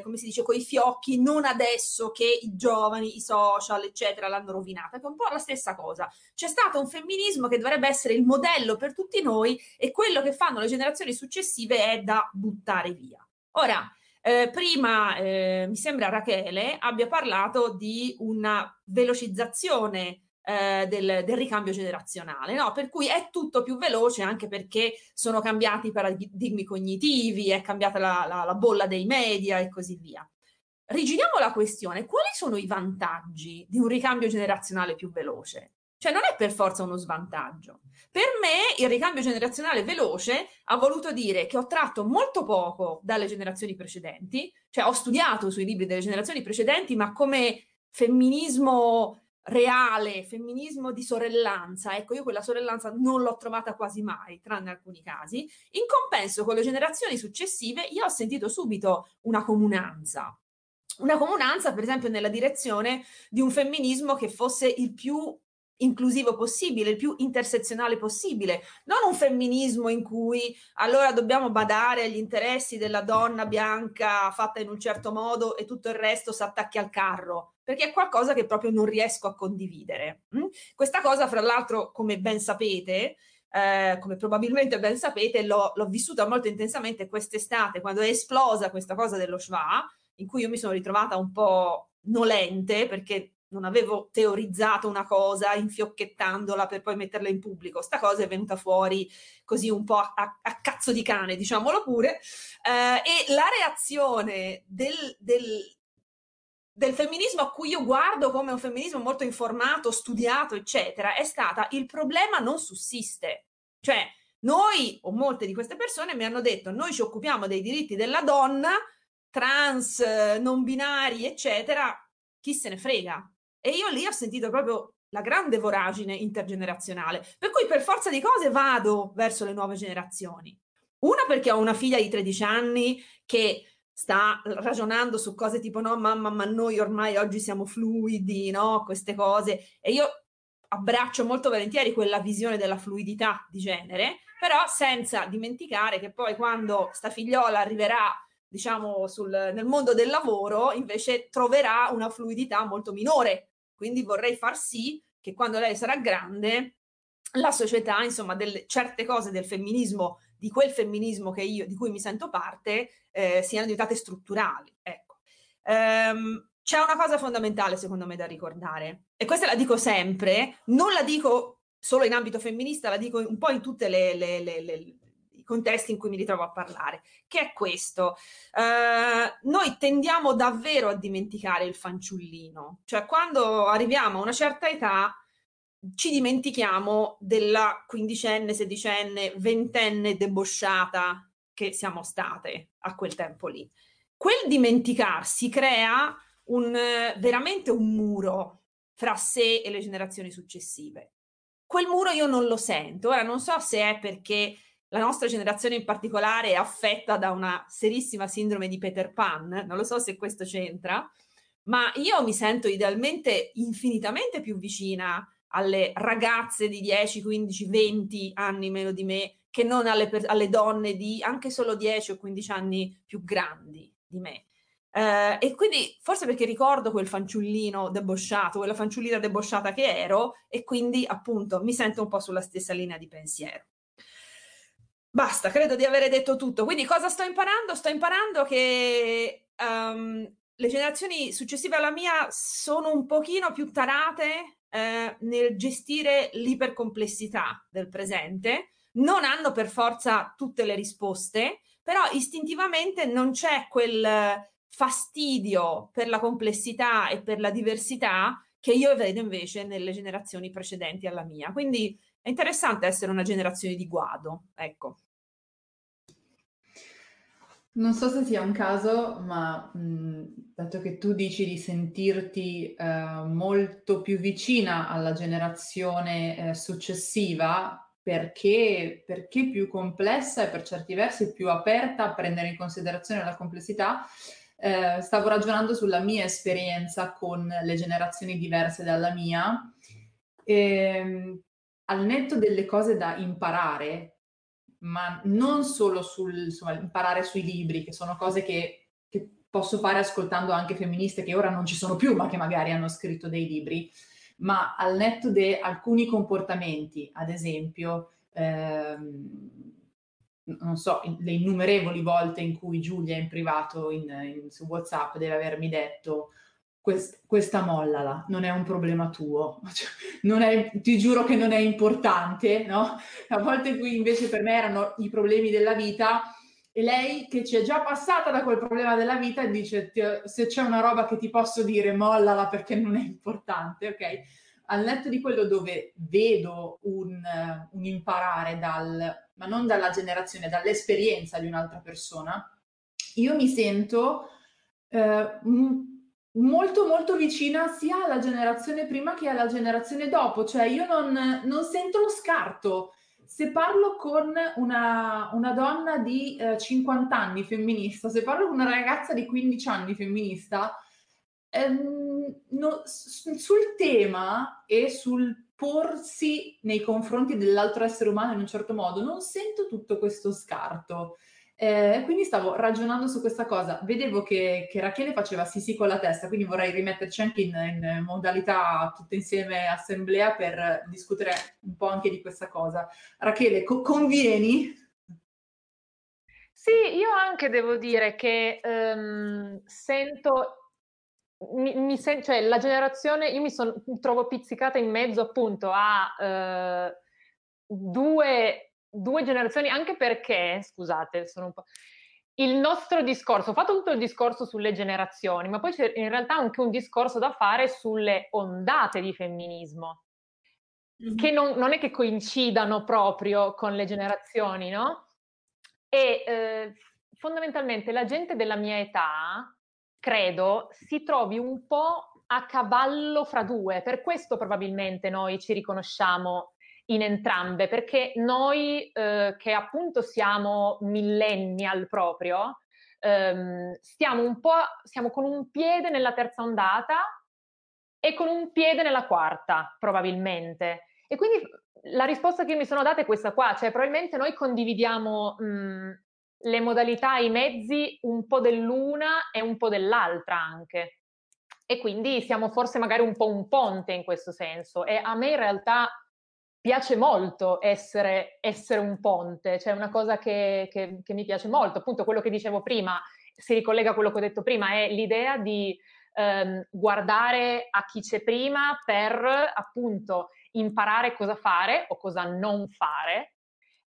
come si dice, coi fiocchi, non adesso che i giovani, i social, eccetera, l'hanno rovinata, che è un po' la stessa cosa. C'è stato un femminismo che dovrebbe essere il modello per tutti noi e quello che fanno le generazioni successive è da buttare via. Ora, prima mi sembra Rachele abbia parlato di una velocizzazione del ricambio generazionale, no? Per cui è tutto più veloce, anche perché sono cambiati i paradigmi cognitivi, è cambiata la bolla dei media e così via. Rigidiamo la questione: quali sono i vantaggi di un ricambio generazionale più veloce? Cioè non è per forza uno svantaggio. Per me il ricambio generazionale veloce ha voluto dire che ho tratto molto poco dalle generazioni precedenti, cioè ho studiato sui libri delle generazioni precedenti, ma come femminismo reale, femminismo di sorellanza, ecco, io quella sorellanza non l'ho trovata quasi mai, tranne alcuni casi. In compenso con le generazioni successive io ho sentito subito una comunanza per esempio nella direzione di un femminismo che fosse il più inclusivo possibile, il più intersezionale possibile, non un femminismo in cui allora dobbiamo badare agli interessi della donna bianca fatta in un certo modo e tutto il resto si attacchi al carro, perché è qualcosa che proprio non riesco a condividere. Questa cosa, fra l'altro, come ben sapete, come probabilmente ben sapete, l'ho vissuta molto intensamente quest'estate, quando è esplosa questa cosa dello schwa, in cui io mi sono ritrovata un po' nolente, perché non avevo teorizzato una cosa infiocchettandola per poi metterla in pubblico. Sta cosa è venuta fuori così un po' a cazzo di cane, diciamolo pure, e la reazione del femminismo a cui io guardo come un femminismo molto informato, studiato, eccetera, è stata: il problema non sussiste. Cioè noi, o molte di queste persone, mi hanno detto: noi ci occupiamo dei diritti della donna, trans, non binari, eccetera, chi se ne frega. E io lì ho sentito proprio la grande voragine intergenerazionale, per cui per forza di cose vado verso le nuove generazioni. Una, perché ho una figlia di 13 anni che sta ragionando su cose tipo: no mamma, ma noi ormai oggi siamo fluidi, no? Queste cose. E io abbraccio molto volentieri quella visione della fluidità di genere, però senza dimenticare che poi quando sta figliola arriverà, nel mondo del lavoro, invece troverà una fluidità molto minore. Quindi vorrei far sì che quando lei sarà grande la società, insomma, delle certe cose del femminismo, di quel femminismo che io, di cui mi sento parte, siano diventate strutturali. Ecco. C'è una cosa fondamentale secondo me da ricordare, e questa la dico sempre, non la dico solo in ambito femminista, la dico un po' in tutte i contesti in cui mi ritrovo a parlare, che è questo. Noi tendiamo davvero a dimenticare il fanciullino, cioè quando arriviamo a una certa età ci dimentichiamo della quindicenne, sedicenne, ventenne debosciata che siamo state a quel tempo lì. Quel dimenticarsi crea veramente un muro fra sé e le generazioni successive. Quel muro io non lo sento. Ora non so se è perché la nostra generazione in particolare è affetta da una serissima sindrome di Peter Pan, non lo so se questo c'entra, ma io mi sento idealmente infinitamente più vicina alle ragazze di 10, 15, 20 anni meno di me che non alle donne di anche solo 10 o 15 anni più grandi di me. E quindi forse perché ricordo quel fanciullino debosciato, quella fanciullina debosciata che ero, e quindi appunto mi sento un po' sulla stessa linea di pensiero. Basta, credo di avere detto tutto. Quindi cosa sto imparando? Sto imparando che le generazioni successive alla mia sono un pochino più tarate nel gestire l'ipercomplessità del presente, non hanno per forza tutte le risposte, però istintivamente non c'è quel fastidio per la complessità e per la diversità che io vedo invece nelle generazioni precedenti alla mia. Quindi è interessante essere una generazione di guado, ecco. Non so se sia un caso, ma dato che tu dici di sentirti molto più vicina alla generazione successiva, perché più complessa e per certi versi più aperta a prendere in considerazione la complessità, stavo ragionando sulla mia esperienza con le generazioni diverse dalla mia. Al netto delle cose da imparare, ma non solo imparare sui libri, che sono cose che posso fare ascoltando anche femministe che ora non ci sono più, ma che magari hanno scritto dei libri, ma al netto di alcuni comportamenti, ad esempio, non so, le innumerevoli volte in cui Giulia in privato su WhatsApp deve avermi detto questa mollala, non è un problema tuo, cioè, ti giuro che non è importante, no? A volte qui invece per me erano i problemi della vita, e lei che ci è già passata da quel problema della vita dice: se c'è una roba che ti posso dire, mollala perché non è importante, ok? Al netto di quello, dove vedo un imparare ma non dalla generazione, dall'esperienza di un'altra persona, io mi sento molto molto vicina sia alla generazione prima che alla generazione dopo, cioè io non sento lo scarto. Se parlo con una donna di 50 anni femminista, se parlo con una ragazza di 15 anni femminista, sul tema e sul porsi nei confronti dell'altro essere umano in un certo modo, non sento tutto questo scarto. Quindi stavo ragionando su questa cosa, vedevo che Rachele faceva sì con la testa, quindi vorrei rimetterci anche in modalità tutte insieme assemblea per discutere un po' anche di questa cosa. Rachele, convieni? Sì, io anche devo dire che cioè la generazione, io mi trovo pizzicata in mezzo appunto a due generazioni, anche perché, scusate, sono un po'... Il nostro discorso, ho fatto tutto il discorso sulle generazioni, ma poi c'è in realtà anche un discorso da fare sulle ondate di femminismo, che non è che coincidano proprio con le generazioni, no? E fondamentalmente la gente della mia età, credo, si trovi un po' a cavallo fra due, per questo probabilmente noi ci riconosciamo in entrambe, perché noi che appunto siamo millennial proprio, siamo con un piede nella terza ondata e con un piede nella quarta probabilmente, e quindi la risposta che mi sono data è questa qua, cioè probabilmente noi condividiamo le modalità, i mezzi un po' dell'una e un po' dell'altra anche. e quindi siamo forse magari un po' un ponte in questo senso, e a me in realtà piace molto essere un ponte, cioè una cosa che mi piace molto, appunto quello che dicevo prima, si ricollega a quello che ho detto prima, è l'idea di guardare a chi c'è prima per appunto imparare cosa fare o cosa non fare,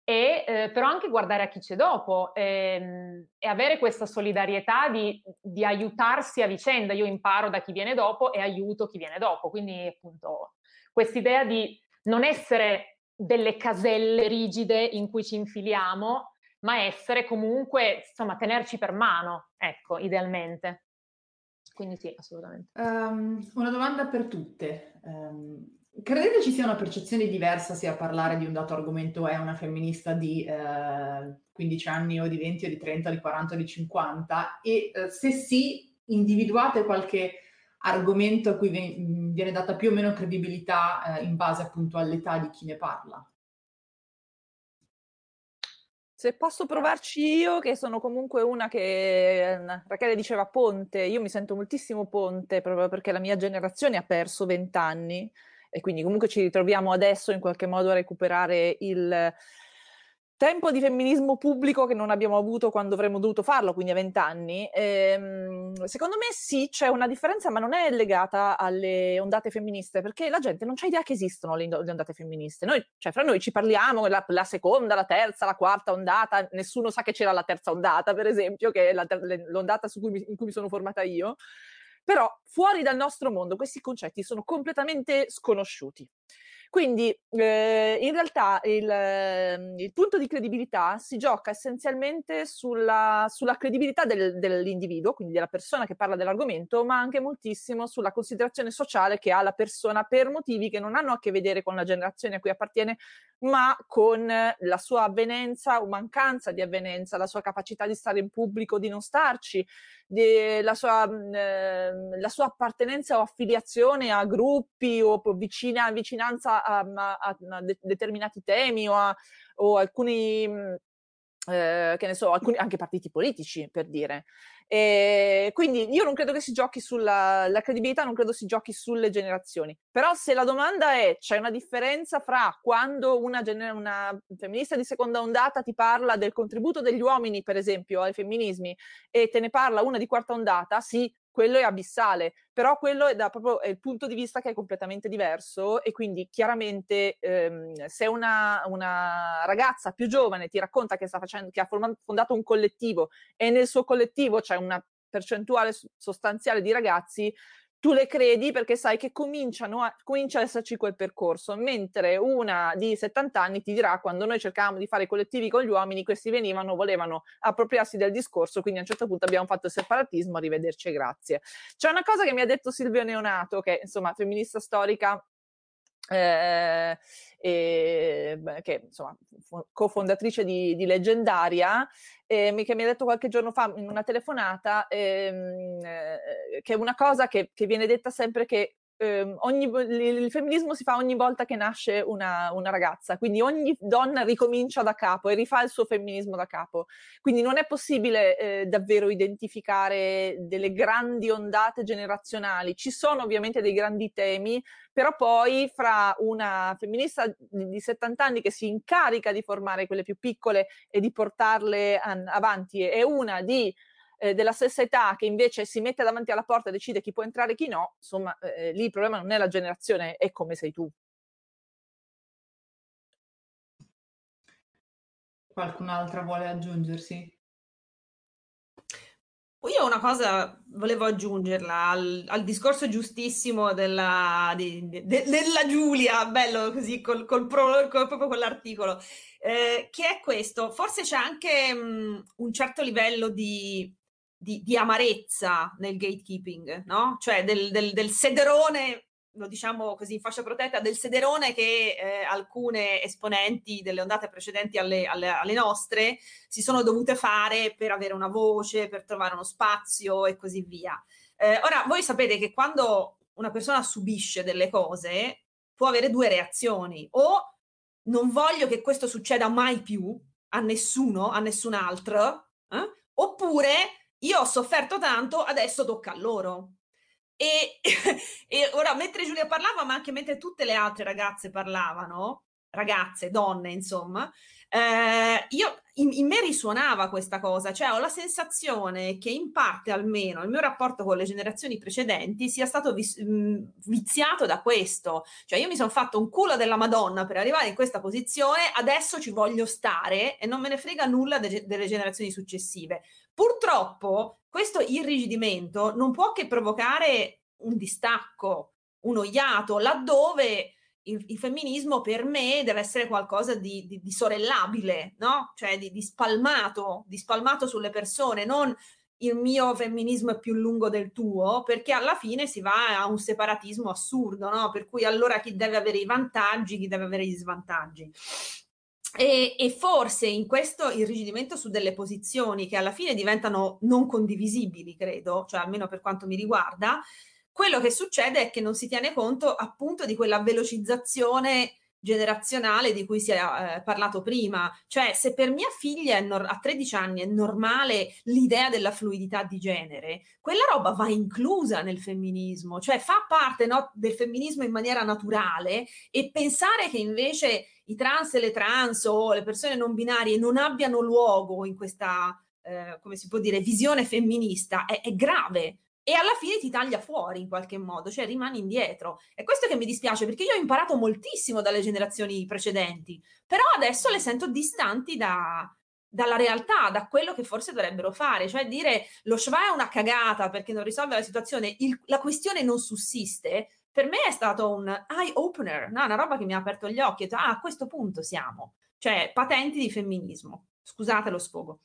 e però anche guardare a chi c'è dopo e avere questa solidarietà di aiutarsi a vicenda. Io imparo da chi viene dopo e aiuto chi viene dopo, quindi appunto quest'idea di non essere delle caselle rigide in cui ci infiliamo, ma essere comunque, insomma, tenerci per mano, ecco, idealmente. Quindi sì, assolutamente. Una domanda per tutte. Credete ci sia una percezione diversa se a parlare di un dato argomento è una femminista di 15 anni o di 20 o di 30 o di 40 o di 50? E se sì, individuate qualche argomento a cui viene data più o meno credibilità in base appunto all'età di chi ne parla? Se posso provarci io, che sono comunque una che, Rachele diceva ponte, io mi sento moltissimo ponte proprio perché la mia generazione ha perso 20 anni, e quindi comunque ci ritroviamo adesso in qualche modo a recuperare il tempo di femminismo pubblico che non abbiamo avuto quando avremmo dovuto farlo, quindi a 20 anni. Secondo me sì, c'è una differenza, ma non è legata alle ondate femministe, perché la gente non c'ha idea che esistono le ondate femministe. Noi, cioè, fra noi ci parliamo, la seconda, la terza, la quarta ondata, nessuno sa che c'era la terza ondata, per esempio, che è l'ondata in cui mi sono formata io. Però fuori dal nostro mondo questi concetti sono completamente sconosciuti. Quindi in realtà il punto di credibilità si gioca essenzialmente sulla credibilità dell'individuo, quindi della persona che parla dell'argomento, ma anche moltissimo sulla considerazione sociale che ha la persona per motivi che non hanno a che vedere con la generazione a cui appartiene, ma con la sua avvenenza o mancanza di avvenenza, la sua capacità di stare in pubblico, di non starci, la sua appartenenza o affiliazione a gruppi o vicinanza a determinati temi o alcuni, che ne so, alcuni anche partiti politici, per dire. E quindi io non credo che si giochi la credibilità, non credo si giochi sulle generazioni. Però se la domanda è: c'è una differenza fra quando una femminista di seconda ondata ti parla del contributo degli uomini, per esempio, ai femminismi, e te ne parla una di quarta ondata? Sì, quello è abissale, però quello è il punto di vista che è completamente diverso, e quindi chiaramente se una ragazza più giovane ti racconta che ha fondato un collettivo e nel suo collettivo c'è una percentuale sostanziale di ragazzi, tu le credi perché sai che comincia ad esserci quel percorso, mentre una di 70 anni ti dirà: quando noi cercavamo di fare collettivi con gli uomini, questi volevano appropriarsi del discorso, quindi a un certo punto abbiamo fatto il separatismo, arrivederci e grazie. C'è una cosa che mi ha detto Silvio Neonato, che insomma femminista storica, che insomma cofondatrice di Leggendaria, che mi ha detto qualche giorno fa in una telefonata, che è una cosa che viene detta sempre, che il femminismo si fa ogni volta che nasce una ragazza, quindi ogni donna ricomincia da capo e rifà il suo femminismo da capo, quindi non è possibile davvero identificare delle grandi ondate generazionali. Ci sono ovviamente dei grandi temi, però poi fra una femminista di 70 anni che si incarica di formare quelle più piccole e di portarle avanti e una della stessa età che invece si mette davanti alla porta e decide chi può entrare e chi no, insomma lì il problema non è la generazione, è come sei tu. Qualcun'altra vuole aggiungersi? Io una cosa volevo aggiungerla al discorso giustissimo della Giulia, bello così proprio con l'articolo, che è questo: forse c'è anche un certo livello di amarezza nel gatekeeping, no? Cioè del sederone, lo diciamo così in fascia protetta, del sederone che alcune esponenti delle ondate precedenti alle nostre si sono dovute fare per avere una voce, per trovare uno spazio e così via. Ora, voi sapete che quando una persona subisce delle cose può avere due reazioni: o non voglio che questo succeda mai più a nessuno, a nessun altro, oppure io ho sofferto tanto, adesso tocca a loro. E ora, mentre Giulia parlava, ma anche mentre tutte le altre ragazze parlavano, ragazze, donne, insomma, io in me risuonava questa cosa, cioè ho la sensazione che in parte almeno il mio rapporto con le generazioni precedenti sia stato viziato da questo, cioè io mi sono fatto un culo della Madonna per arrivare in questa posizione, adesso ci voglio stare e non me ne frega nulla delle generazioni successive. Purtroppo questo irrigidimento non può che provocare un distacco, un oiato, laddove il femminismo per me deve essere qualcosa di sorellabile, no? Cioè di spalmato sulle persone, non il mio femminismo è più lungo del tuo, perché alla fine si va a un separatismo assurdo, no? Per cui allora chi deve avere i vantaggi, chi deve avere gli svantaggi. E forse in questo irrigidimento su delle posizioni che alla fine diventano non condivisibili, credo, cioè almeno per quanto mi riguarda, quello che succede è che non si tiene conto appunto di quella velocizzazione generazionale di cui si è parlato prima. Cioè, se per mia figlia a 13 anni è normale l'idea della fluidità di genere, quella roba va inclusa nel femminismo, cioè fa parte, no, del femminismo in maniera naturale, e pensare che invece i trans e le trans o le persone non binarie non abbiano luogo in questa, come si può dire, visione femminista è grave. E alla fine ti taglia fuori in qualche modo, cioè rimani indietro. È questo che mi dispiace, perché io ho imparato moltissimo dalle generazioni precedenti, però adesso le sento distanti dalla realtà, da quello che forse dovrebbero fare, cioè dire lo schwa è una cagata perché non risolve la situazione, la questione non sussiste, per me è stato un eye opener, no? Una roba che mi ha aperto gli occhi, a questo punto siamo, cioè patenti di femminismo, scusate lo sfogo.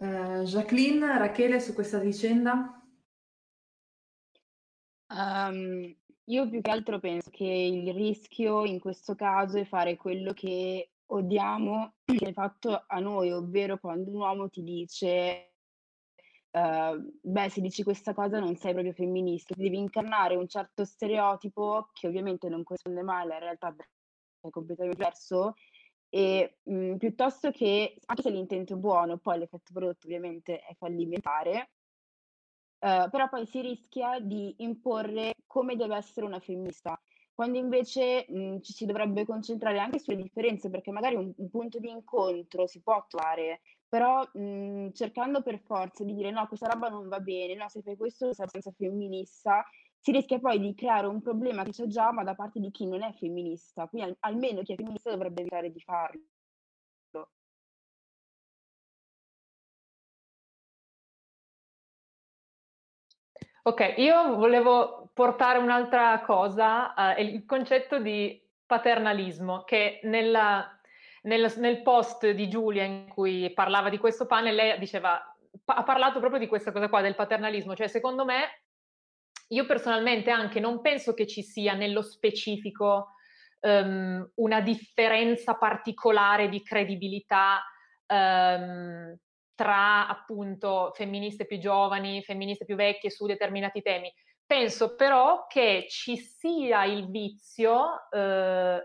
Jacqueline, Rachele, su questa vicenda? Io più che altro penso che il rischio in questo caso è fare quello che odiamo che è fatto a noi, ovvero quando un uomo ti dice beh, se dici questa cosa non sei proprio femminista, ti devi incarnare un certo stereotipo che ovviamente non corrisponde mai alla realtà, è completamente diverso. E piuttosto che, anche se l'intento è buono, poi l'effetto prodotto ovviamente è fallimentare, però poi si rischia di imporre come deve essere una femminista, quando invece ci si dovrebbe concentrare anche sulle differenze, perché magari un punto di incontro si può trovare, però cercando per forza di dire no, questa roba non va bene, no, se fai questo sei senza femminista, si rischia poi di creare un problema che c'è già, ma da parte di chi non è femminista. Quindi almeno chi è femminista dovrebbe evitare di farlo. Ok, io volevo portare un'altra cosa, il concetto di paternalismo, che nel post di Giulia in cui parlava di questo panel, lei diceva, ha parlato proprio di questa cosa qua, del paternalismo, cioè secondo me, io personalmente anche non penso che ci sia nello specifico una differenza particolare di credibilità tra appunto femministe più giovani, femministe più vecchie su determinati temi. Penso però che ci sia il vizio, ma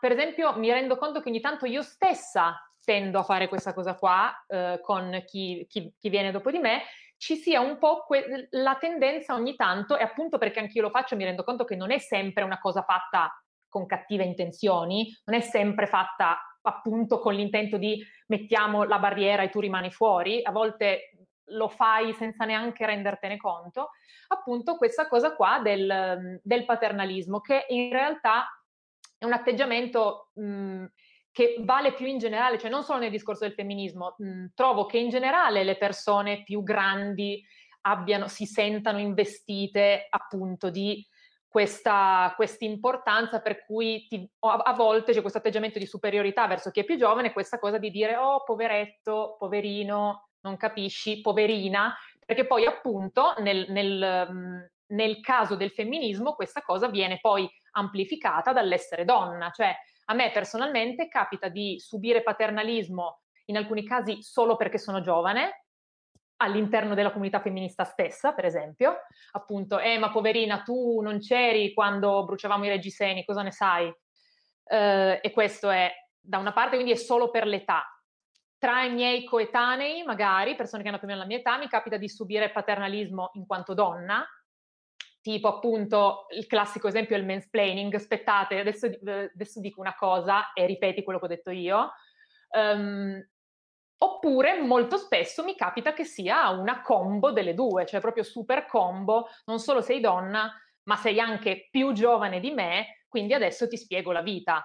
per esempio mi rendo conto che ogni tanto io stessa tendo a fare questa cosa qua con chi viene dopo di me, ci sia un po' la tendenza ogni tanto, e appunto perché anch'io lo faccio mi rendo conto che non è sempre una cosa fatta con cattive intenzioni, non è sempre fatta appunto con l'intento di mettiamo la barriera e tu rimani fuori, a volte lo fai senza neanche rendertene conto, appunto questa cosa qua del paternalismo, che in realtà è un atteggiamento che vale più in generale, cioè non solo nel discorso del femminismo, trovo che in generale le persone più grandi si sentano investite appunto di questa importanza, per cui a volte c'è questo atteggiamento di superiorità verso chi è più giovane, questa cosa di dire oh poveretto, poverino, non capisci, poverina, perché poi appunto nel caso del femminismo questa cosa viene poi amplificata dall'essere donna, cioè a me personalmente capita di subire paternalismo in alcuni casi solo perché sono giovane, all'interno della comunità femminista stessa, per esempio, appunto, ma poverina, tu non c'eri quando bruciavamo i reggiseni, cosa ne sai? E questo è da una parte, quindi è solo per l'età. tra i miei coetanei, magari, persone che hanno più o meno la mia età, mi capita di subire paternalismo in quanto donna, tipo appunto il classico esempio è il mansplaining, aspettate, adesso dico una cosa e ripeti quello che ho detto io, oppure molto spesso mi capita che sia una combo delle due, cioè proprio super combo, non solo sei donna, ma sei anche più giovane di me, quindi adesso ti spiego la vita.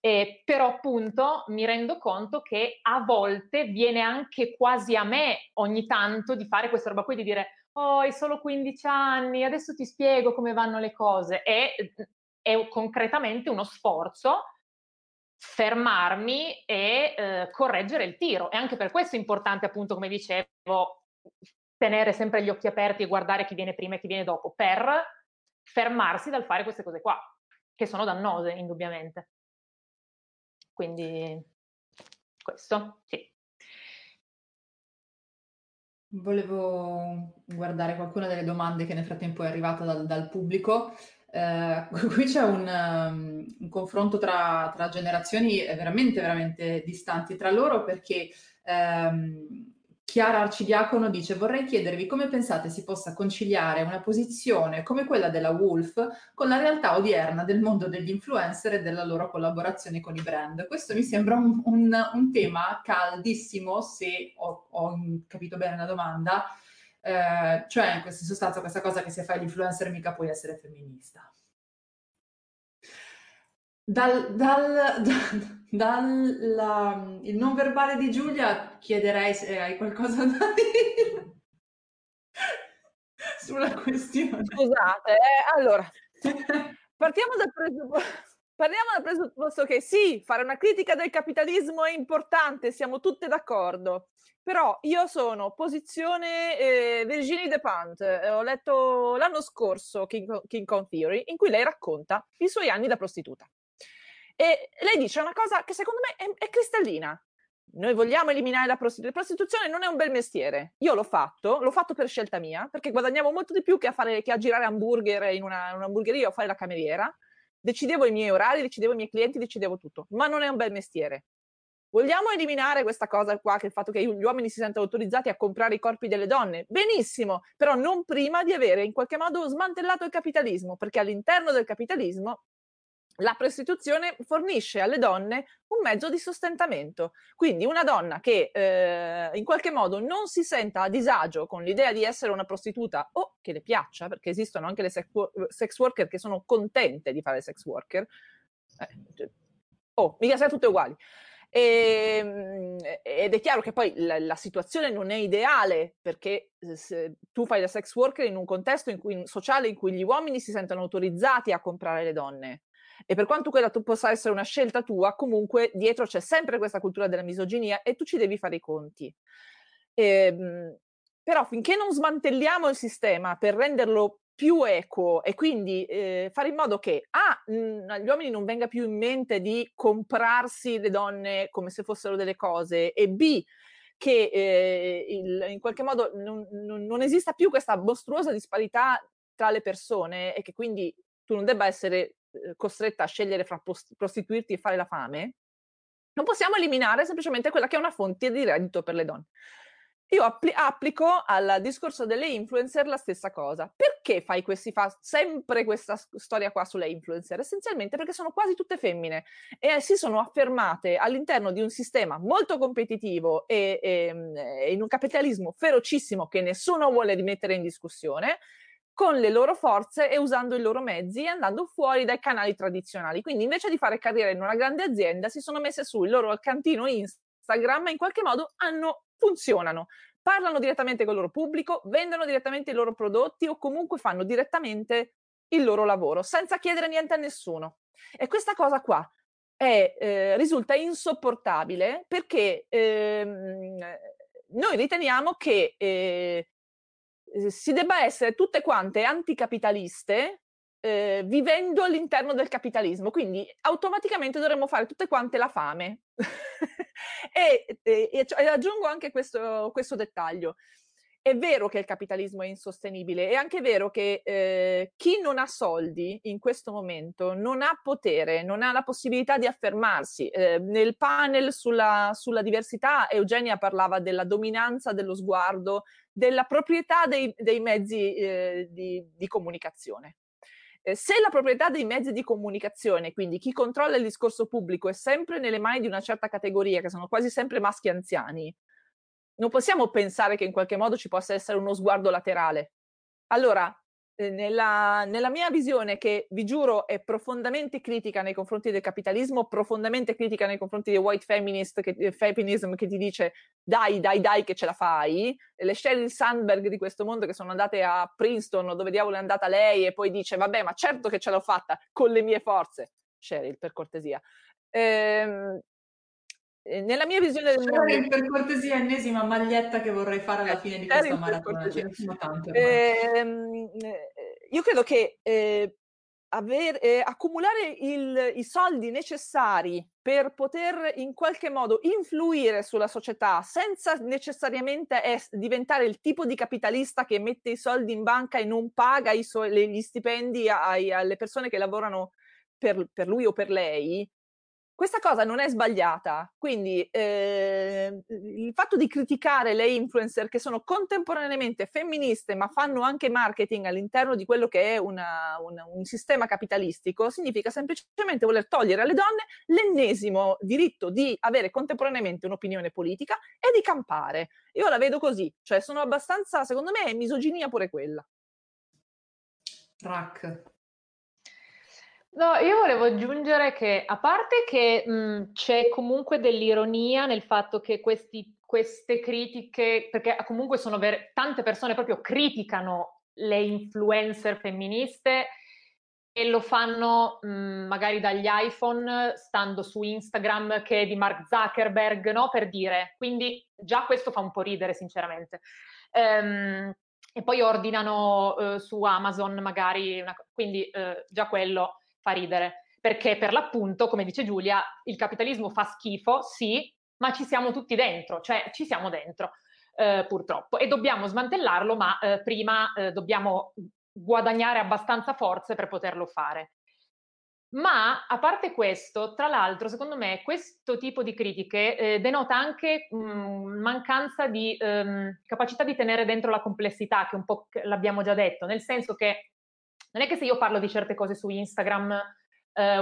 Però appunto mi rendo conto che a volte viene anche quasi a me ogni tanto di fare questa roba qui, di dire oh hai solo 15 anni, adesso ti spiego come vanno le cose, è concretamente uno sforzo fermarmi e correggere il tiro, e anche per questo è importante appunto, come dicevo, tenere sempre gli occhi aperti e guardare chi viene prima e chi viene dopo per fermarsi dal fare queste cose qua che sono dannose indubbiamente. Quindi questo, sì. Volevo guardare qualcuna delle domande che nel frattempo è arrivata dal pubblico. Qui c'è un confronto tra generazioni veramente, veramente distanti tra loro, perché Chiara Arcidiacono dice: vorrei chiedervi come pensate si possa conciliare una posizione come quella della Wolf con la realtà odierna del mondo degli influencer e della loro collaborazione con i brand. Questo mi sembra un tema caldissimo, se ho capito bene la domanda, cioè in sostanza questa cosa che se fai l'influencer mica puoi essere femminista. Il non verbale di Giulia chiederei se hai qualcosa da dire sulla questione. Scusate, allora partiamo dal presupposto che sì, fare una critica del capitalismo è importante, siamo tutte d'accordo, però io sono posizione Virginie Despentes, ho letto l'anno scorso King Kong Theory, in cui lei racconta i suoi anni da prostituta. E lei dice una cosa che secondo me è cristallina. Noi vogliamo eliminare la prostituzione non è un bel mestiere. Io l'ho fatto per scelta mia, perché guadagnavo molto di più che a girare hamburger in una hamburgeria o fare la cameriera. Decidevo i miei orari, decidevo i miei clienti, decidevo tutto. Ma non è un bel mestiere. Vogliamo eliminare questa cosa qua, che il fatto che gli uomini si sentano autorizzati a comprare i corpi delle donne? Benissimo, però non prima di avere in qualche modo smantellato il capitalismo, perché all'interno del capitalismo la prostituzione fornisce alle donne un mezzo di sostentamento. Quindi una donna che in qualche modo non si senta a disagio con l'idea di essere una prostituta o che le piaccia, perché esistono anche le sex worker che sono contente di fare sex worker, mica siamo tutte uguali. Ed è chiaro che poi la situazione non è ideale, perché se tu fai la sex worker in un contesto sociale in cui gli uomini si sentono autorizzati a comprare le donne, e per quanto quella possa essere una scelta tua, comunque dietro c'è sempre questa cultura della misoginia e tu ci devi fare i conti. Però finché non smantelliamo il sistema per renderlo più equo e quindi fare in modo che agli uomini non venga più in mente di comprarsi le donne come se fossero delle cose, e b, che in qualche modo non esista più questa mostruosa disparità tra le persone e che quindi tu non debba essere costretta a scegliere fra prostituirti e fare la fame, non possiamo eliminare semplicemente quella che è una fonte di reddito per le donne. Io applico al discorso delle influencer la stessa cosa. Perché fai sempre questa storia qua sulle influencer? Essenzialmente perché sono quasi tutte femmine e si sono affermate all'interno di un sistema molto competitivo e in un capitalismo ferocissimo che nessuno vuole rimettere in discussione, con le loro forze e usando i loro mezzi e andando fuori dai canali tradizionali. Quindi invece di fare carriera in una grande azienda si sono messe sul loro cantino Instagram e in qualche modo funzionano. Parlano direttamente col loro pubblico, vendono direttamente i loro prodotti o comunque fanno direttamente il loro lavoro senza chiedere niente a nessuno. E questa cosa qua risulta insopportabile, perché noi riteniamo che si debba essere tutte quante anticapitaliste vivendo all'interno del capitalismo, quindi automaticamente dovremmo fare tutte quante la fame. E aggiungo anche questo dettaglio: È vero che il capitalismo è insostenibile, è anche vero che chi non ha soldi in questo momento non ha potere, non ha la possibilità di affermarsi. Nel panel sulla diversità Eugenia parlava della dominanza dello sguardo, della proprietà dei mezzi di comunicazione. Se la proprietà dei mezzi di comunicazione, quindi chi controlla il discorso pubblico, è sempre nelle mani di una certa categoria, che sono quasi sempre maschi anziani, non possiamo pensare che in qualche modo ci possa essere uno sguardo laterale. Allora, nella mia visione, che vi giuro è profondamente critica nei confronti del capitalismo, profondamente critica nei confronti dei white feminist, feminism, che ti dice dai che ce la fai, le Sheryl Sandberg di questo mondo che sono andate a Princeton, dove diavolo è andata lei, e poi dice vabbè, ma certo che ce l'ho fatta con le mie forze. Sheryl, per cortesia. Nella mia visione del mondo, per cortesia, ennesima maglietta che vorrei fare alla fine di questa maratona. Io credo che accumulare i soldi necessari per poter in qualche modo influire sulla società senza necessariamente diventare il tipo di capitalista che mette i soldi in banca e non paga gli stipendi alle persone che lavorano per lui o per lei, questa cosa non è sbagliata. Quindi il fatto di criticare le influencer, che sono contemporaneamente femministe ma fanno anche marketing all'interno di quello che è un sistema capitalistico, significa semplicemente voler togliere alle donne l'ennesimo diritto di avere contemporaneamente un'opinione politica e di campare. Io la vedo così, cioè sono abbastanza, secondo me è misoginia pure quella. Rack. No, io volevo aggiungere che, a parte che c'è comunque dell'ironia nel fatto che queste critiche, perché comunque sono tante persone proprio criticano le influencer femministe e lo fanno magari dagli iPhone, stando su Instagram che è di Mark Zuckerberg, no? Per dire, quindi già questo fa un po' ridere sinceramente. E poi ordinano su Amazon magari, quindi già quello fa ridere, perché per l'appunto, come dice Giulia, il capitalismo fa schifo, sì, ma ci siamo tutti dentro, cioè ci siamo dentro purtroppo, e dobbiamo smantellarlo, ma prima dobbiamo guadagnare abbastanza forze per poterlo fare. Ma a parte questo, tra l'altro, secondo me questo tipo di critiche denota anche mancanza di capacità di tenere dentro la complessità, che un po' l'abbiamo già detto, nel senso che non è che se io parlo di certe cose su Instagram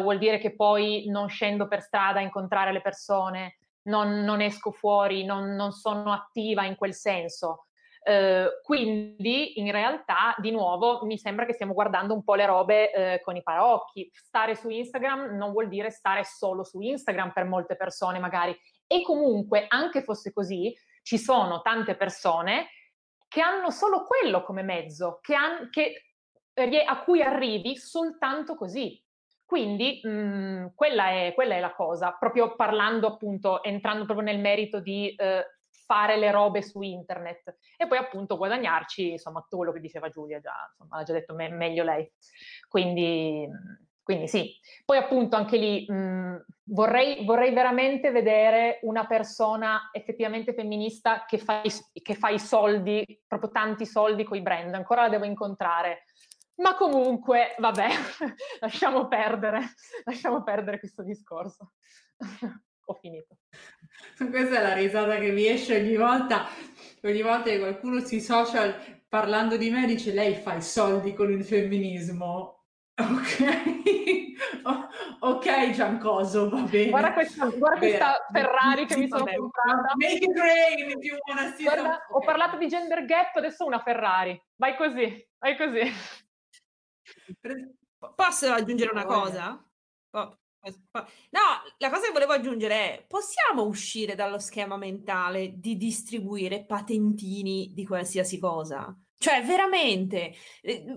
vuol dire che poi non scendo per strada a incontrare le persone, non esco fuori, non sono attiva in quel senso. Quindi in realtà, di nuovo, mi sembra che stiamo guardando un po' le robe con i paraocchi. Stare su Instagram non vuol dire stare solo su Instagram per molte persone magari. E comunque, anche fosse così, ci sono tante persone che hanno solo quello come mezzo, a cui arrivi soltanto così. Quindi quella è la cosa, proprio parlando appunto, entrando proprio nel merito di fare le robe su internet e poi appunto guadagnarci, insomma, tutto quello che diceva Giulia già, insomma, l'ha già detto meglio lei. Quindi sì. Poi appunto anche lì vorrei veramente vedere una persona effettivamente femminista che fa i soldi, proprio tanti soldi coi brand, ancora la devo incontrare. Ma comunque, vabbè, lasciamo perdere questo discorso. Ho finito. Questa è la risata che mi esce ogni volta che qualcuno sui social, parlando di me, dice lei fa i soldi con il femminismo. Ok, Giancoso, va bene. Guarda questa Ferrari che mi sono comprata. Make it rain if you wanna see. Guarda, ho parlato di gender gap, adesso una Ferrari. Vai così. Posso aggiungere una cosa? No, la cosa che volevo aggiungere è: possiamo uscire dallo schema mentale di distribuire patentini di qualsiasi cosa? Cioè, veramente,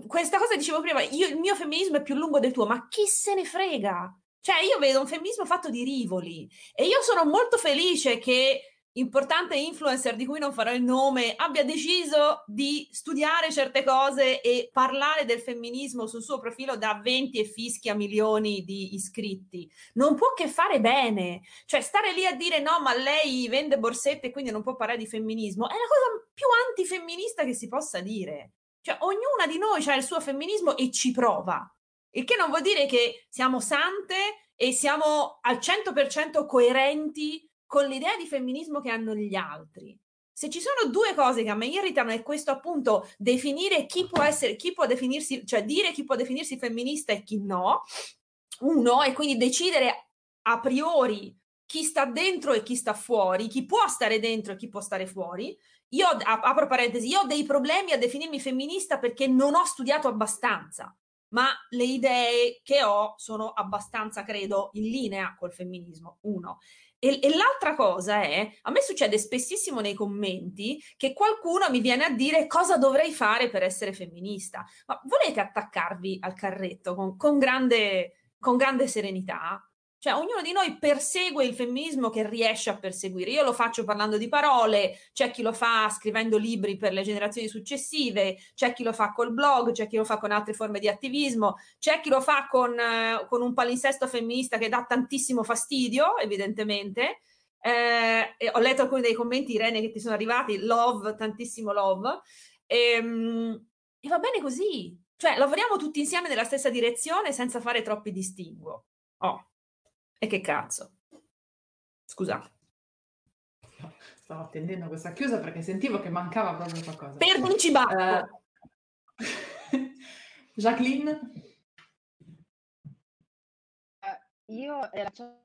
questa cosa dicevo prima, il mio femminismo è più lungo del tuo, ma chi se ne frega? Cioè, io vedo un femminismo fatto di rivoli e io sono molto felice che importante influencer di cui non farò il nome abbia deciso di studiare certe cose e parlare del femminismo sul suo profilo da 20 e fischia milioni di iscritti, non può che fare bene. Cioè, stare lì a dire no, ma lei vende borsette e quindi non può parlare di femminismo, è la cosa più antifemminista che si possa dire. Cioè, ognuna di noi ha il suo femminismo e ci prova, il che non vuol dire che siamo sante e siamo al 100% coerenti con l'idea di femminismo che hanno gli altri. Se ci sono due cose che a me irritano è questo, appunto, definire chi può essere, chi può definirsi, cioè dire chi può definirsi femminista e chi no, uno, e quindi decidere a priori chi sta dentro e chi sta fuori, chi può stare dentro e chi può stare fuori. Io, apro parentesi, io ho dei problemi a definirmi femminista perché non ho studiato abbastanza, ma le idee che ho sono abbastanza, credo, in linea col femminismo, uno. E l'altra cosa è, a me succede spessissimo nei commenti che qualcuno mi viene a dire cosa dovrei fare per essere femminista. Ma volete attaccarvi al carretto con grande serenità? Cioè, ognuno di noi persegue il femminismo che riesce a perseguire. Io lo faccio parlando di parole, c'è chi lo fa scrivendo libri per le generazioni successive, c'è chi lo fa col blog, c'è chi lo fa con altre forme di attivismo, c'è chi lo fa con un palinsesto femminista che dà tantissimo fastidio, evidentemente. Ho letto alcuni dei commenti, Irene, che ti sono arrivati, love, tantissimo love. E va bene così. Cioè, lavoriamo tutti insieme nella stessa direzione senza fare troppi distinguo. Oh. E che cazzo? Scusate. Stavo attendendo questa chiusa perché sentivo che mancava proprio qualcosa. Per un cibacco. Jacqueline? Io lascio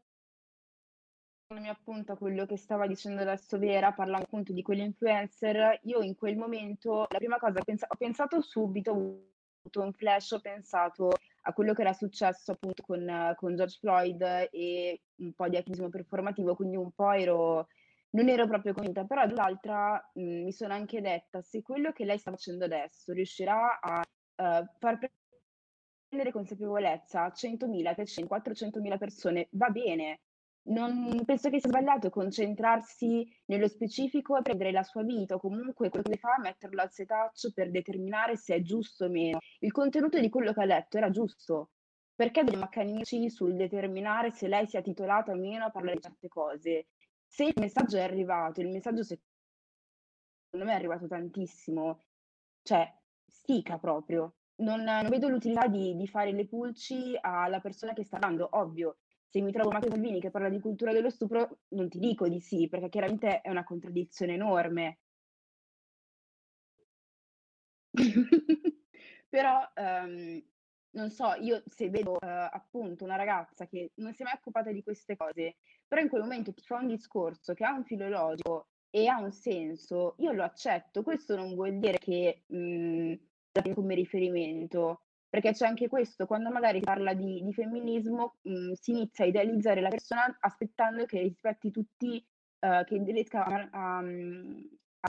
appunto a quello che stava dicendo adesso Vera, parlando appunto di quell'influencer. Io in quel momento, la prima cosa, ho pensato subito, ho avuto un flash, ho pensato a quello che era successo appunto con George Floyd e un po' di attivismo performativo, quindi un po' non ero proprio convinta, però dall'altra mi sono anche detta, se quello che lei sta facendo adesso riuscirà a far prendere consapevolezza a 100.000, 300.000, 400.000 persone, va bene. Non penso che sia sbagliato concentrarsi nello specifico e prendere la sua vita o comunque quello che fa, metterlo al setaccio per determinare se è giusto o meno. Il contenuto di quello che ha letto era giusto, perché dobbiamo accanirci sul determinare se lei sia titolata o meno a parlare di certe cose. Se il messaggio è arrivato, il messaggio secondo me è arrivato tantissimo, cioè stica proprio. Non vedo l'utilità di fare le pulci alla persona che sta dando, ovvio. Se mi trovo Matteo Salvini che parla di cultura dello stupro, non ti dico di sì, perché chiaramente è una contraddizione enorme. Però, non so, io se vedo appunto una ragazza che non si è mai occupata di queste cose, però in quel momento ti fa un discorso che ha un filologico e ha un senso, io lo accetto. Questo non vuol dire che la prendo come riferimento. Perché c'è anche questo, quando magari si parla di femminismo si inizia a idealizzare la persona aspettando che rispetti tutti, che riesca a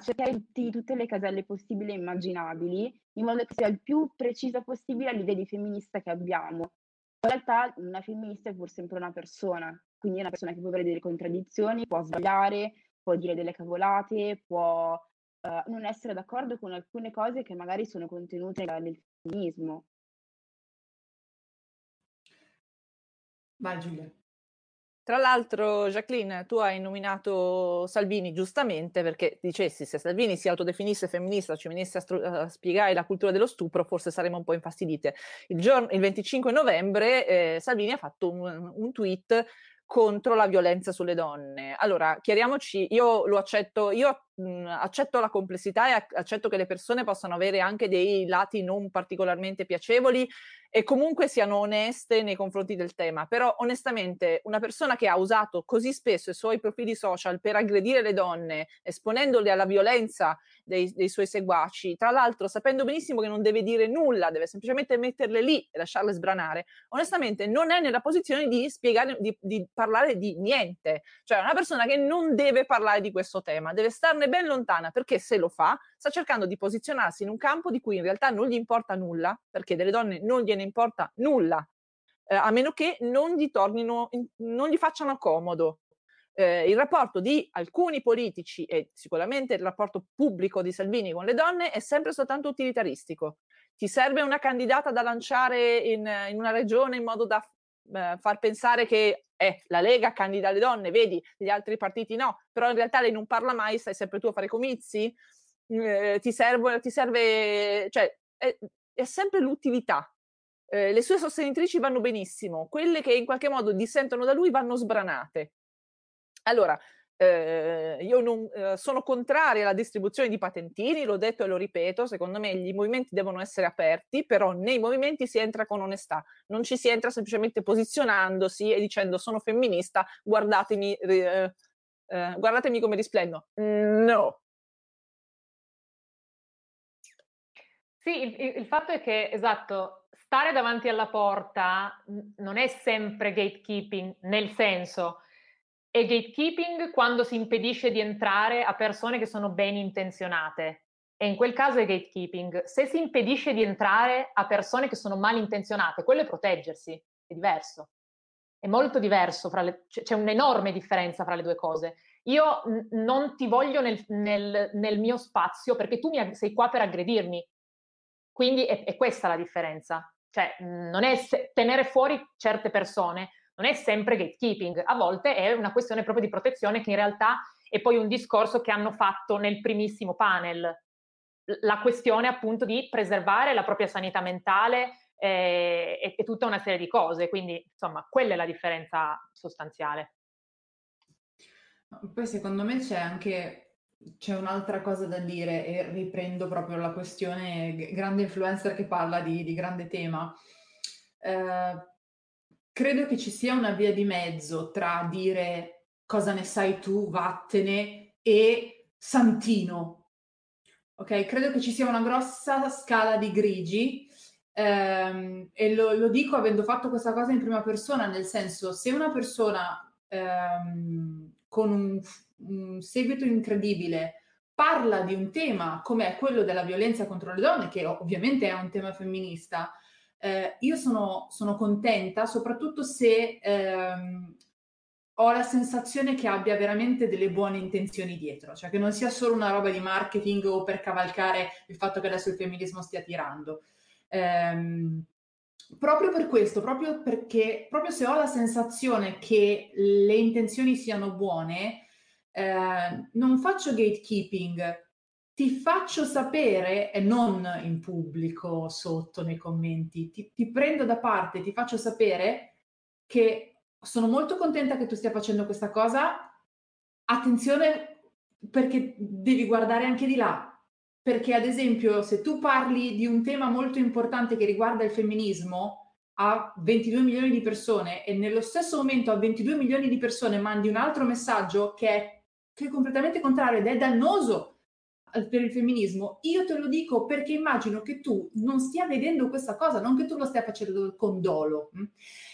cercare tutte le caselle possibili e immaginabili, in modo che sia il più precisa possibile all'idea di femminista che abbiamo. In realtà una femminista è pur sempre una persona, quindi è una persona che può avere delle contraddizioni, può sbagliare, può dire delle cavolate, può non essere d'accordo con alcune cose che magari sono contenute nel femminismo. Vai Giulia. Tra l'altro, Jacqueline, tu hai nominato Salvini giustamente perché dicessi se Salvini si autodefinisse femminista, ci venisse a spiegare la cultura dello stupro, forse saremmo un po' infastidite. Il 25 novembre Salvini ha fatto un tweet contro la violenza sulle donne. Allora, chiariamoci, io lo accetto, accetto la complessità e accetto che le persone possano avere anche dei lati non particolarmente piacevoli e comunque siano oneste nei confronti del tema, però onestamente una persona che ha usato così spesso i suoi profili social per aggredire le donne, esponendole alla violenza dei suoi seguaci, tra l'altro sapendo benissimo che non deve dire nulla, deve semplicemente metterle lì e lasciarle sbranare, onestamente non è nella posizione di spiegare, di parlare di niente. Cioè, una persona che non deve parlare di questo tema, deve starne ben lontana, perché se lo fa sta cercando di posizionarsi in un campo di cui in realtà non gli importa nulla, perché delle donne non gliene importa nulla, a meno che non gli facciano comodo. il rapporto di alcuni politici e sicuramente il rapporto pubblico di Salvini con le donne è sempre soltanto utilitaristico. Ti serve una candidata da lanciare in una regione in modo da far pensare che la Lega candida le donne, vedi, gli altri partiti no, però in realtà lei non parla mai, stai sempre tu a fare comizi, ti serve, cioè è sempre l'utilità. Le sue sostenitrici vanno benissimo, quelle che in qualche modo dissentono da lui vanno sbranate. Allora, io non sono contraria alla distribuzione di patentini, l'ho detto e lo ripeto, secondo me i movimenti devono essere aperti, però nei movimenti si entra con onestà, non ci si entra semplicemente posizionandosi e dicendo sono femminista, guardatemi come risplendo. No. Sì, il fatto è che, esatto, stare davanti alla porta non è sempre gatekeeping, nel senso, è gatekeeping quando si impedisce di entrare a persone che sono ben intenzionate, e in quel caso è gatekeeping. Se si impedisce di entrare a persone che sono mal intenzionate, quello è proteggersi, è diverso, è molto diverso, c'è un'enorme differenza fra le due cose. Io non ti voglio nel mio spazio perché tu sei qua per aggredirmi, quindi è questa la differenza. Cioè, non è tenere fuori certe persone, non è sempre gatekeeping, a volte è una questione proprio di protezione, che in realtà è poi un discorso che hanno fatto nel primissimo panel, la questione appunto di preservare la propria sanità mentale e tutta una serie di cose, quindi insomma quella è la differenza sostanziale. Poi secondo me c'è un'altra cosa da dire, e riprendo proprio la questione grande influencer che parla di grande tema. Credo che ci sia una via di mezzo tra dire cosa ne sai tu, vattene, e santino. Ok? Credo che ci sia una grossa scala di grigi, e lo dico avendo fatto questa cosa in prima persona, nel senso, se una persona con un seguito incredibile parla di un tema come è quello della violenza contro le donne, che ovviamente è un tema femminista, io sono contenta, soprattutto se ho la sensazione che abbia veramente delle buone intenzioni dietro, cioè che non sia solo una roba di marketing o per cavalcare il fatto che adesso il femminismo stia tirando. Proprio per questo, proprio perché, proprio se ho la sensazione che le intenzioni siano buone, non faccio gatekeeping. Ti faccio sapere, e non in pubblico, sotto nei commenti, ti prendo da parte, ti faccio sapere che sono molto contenta che tu stia facendo questa cosa, attenzione perché devi guardare anche di là, perché ad esempio se tu parli di un tema molto importante che riguarda il femminismo a 22 milioni di persone e nello stesso momento a 22 milioni di persone mandi un altro messaggio che è completamente contrario ed è dannoso per il femminismo, io te lo dico perché immagino che tu non stia vedendo questa cosa, non che tu lo stia facendo con dolo.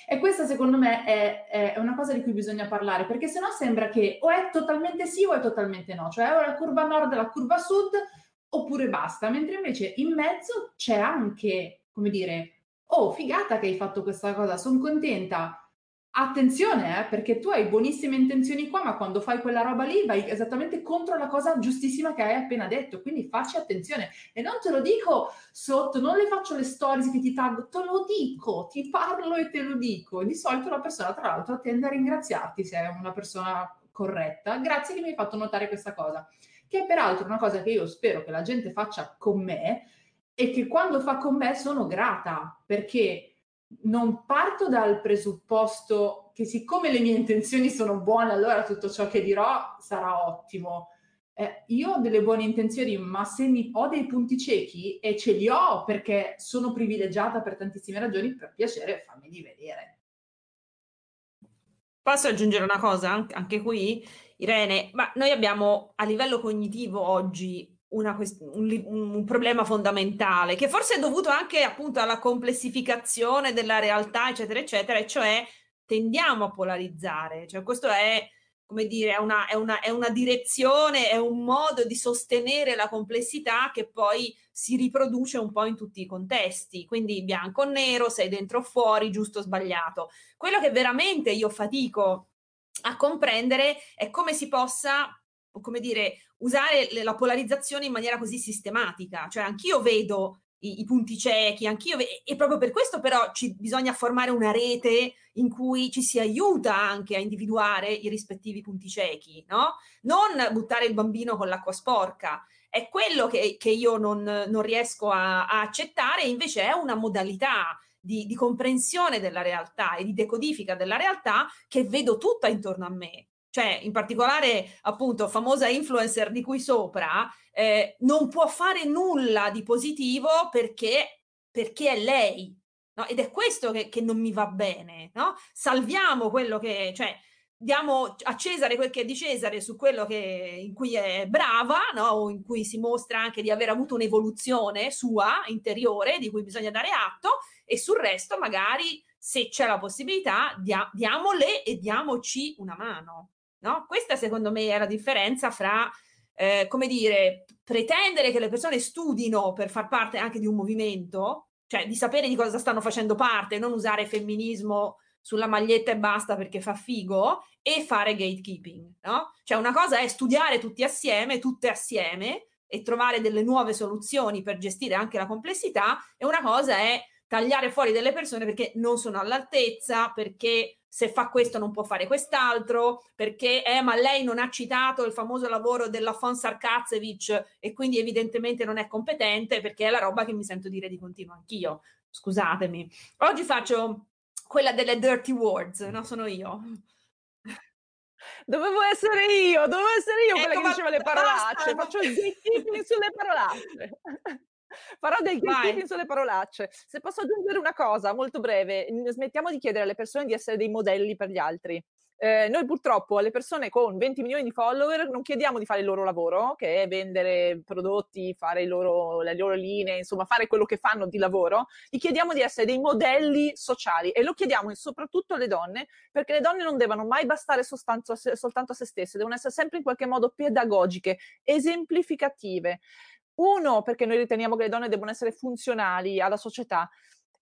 E questa secondo me è una cosa di cui bisogna parlare, perché sennò sembra che o è totalmente sì o è totalmente no, cioè o la curva nord, la curva sud, oppure basta, mentre invece in mezzo c'è anche, come dire, oh figata che hai fatto questa cosa, sono contenta. Attenzione, perché tu hai buonissime intenzioni qua, ma quando fai quella roba lì vai esattamente contro la cosa giustissima che hai appena detto, quindi facci attenzione. E non te lo dico sotto, non le faccio le stories che ti taggo, te lo dico, ti parlo e te lo dico. Di solito la persona, tra l'altro, tende a ringraziarti se è una persona corretta. Grazie che mi hai fatto notare questa cosa, che è peraltro una cosa che io spero che la gente faccia con me, e che quando fa con me sono grata, perché non parto dal presupposto che siccome le mie intenzioni sono buone allora tutto ciò che dirò sarà ottimo. Io ho delle buone intenzioni, ma se ho dei punti ciechi, e ce li ho perché sono privilegiata per tantissime ragioni, per piacere fammi di vedere. Posso aggiungere una cosa anche qui, Irene? Ma noi abbiamo a livello cognitivo oggi un problema fondamentale, che forse è dovuto anche appunto alla complessificazione della realtà, eccetera eccetera, e cioè tendiamo a polarizzare, cioè questo è, come dire, è una direzione, è un modo di sostenere la complessità che poi si riproduce un po' in tutti i contesti, quindi bianco o nero, sei dentro o fuori, giusto o sbagliato. Quello che veramente io fatico a comprendere come si possa, come dire, usare la polarizzazione in maniera così sistematica. Cioè anch'io vedo i punti ciechi, anch'io, e proprio per questo però bisogna formare una rete in cui ci si aiuta anche a individuare i rispettivi punti ciechi, no? Non buttare il bambino con l'acqua sporca. È quello che io non riesco a accettare, invece è una modalità di comprensione della realtà e di decodifica della realtà che vedo tutta intorno a me. Cioè, in particolare, appunto, famosa influencer di cui sopra, non può fare nulla di positivo perché è lei, no? Ed è questo che non mi va bene, no? Salviamo quello che... Cioè, diamo a Cesare quel che è di Cesare su quello in cui è brava, no? O in cui si mostra anche di aver avuto un'evoluzione sua, interiore, di cui bisogna dare atto, e sul resto magari, se c'è la possibilità, diamole e diamoci una mano. No? Questa secondo me è la differenza fra, come dire, pretendere che le persone studino per far parte anche di un movimento, cioè di sapere di cosa stanno facendo parte, non usare femminismo sulla maglietta e basta perché fa figo, e fare gatekeeping. No? Cioè una cosa è studiare tutti assieme, tutte assieme, e trovare delle nuove soluzioni per gestire anche la complessità, e una cosa è tagliare fuori delle persone perché non sono all'altezza, perché se fa questo non può fare quest'altro, perché ma lei non ha citato il famoso lavoro della Fonsarkacevic e quindi evidentemente non è competente, perché è la roba che mi sento dire di continuo anch'io. Scusatemi. Oggi faccio quella delle dirty words, no? Sono io. Dovevo essere io quella che diceva le parolacce, faccio il gatekeeping sulle parolacce. Farò del gatekeeping sulle parolacce. Se posso aggiungere una cosa molto breve, smettiamo di chiedere alle persone di essere dei modelli per gli altri. Noi purtroppo alle persone con 20 milioni di follower non chiediamo di fare il loro lavoro, che è vendere prodotti, fare le loro linee, insomma fare quello che fanno di lavoro, gli chiediamo di essere dei modelli sociali, e lo chiediamo soprattutto alle donne, perché le donne non devono mai bastare soltanto a se stesse, devono essere sempre in qualche modo pedagogiche, esemplificative. Uno, perché noi riteniamo che le donne debbano essere funzionali alla società,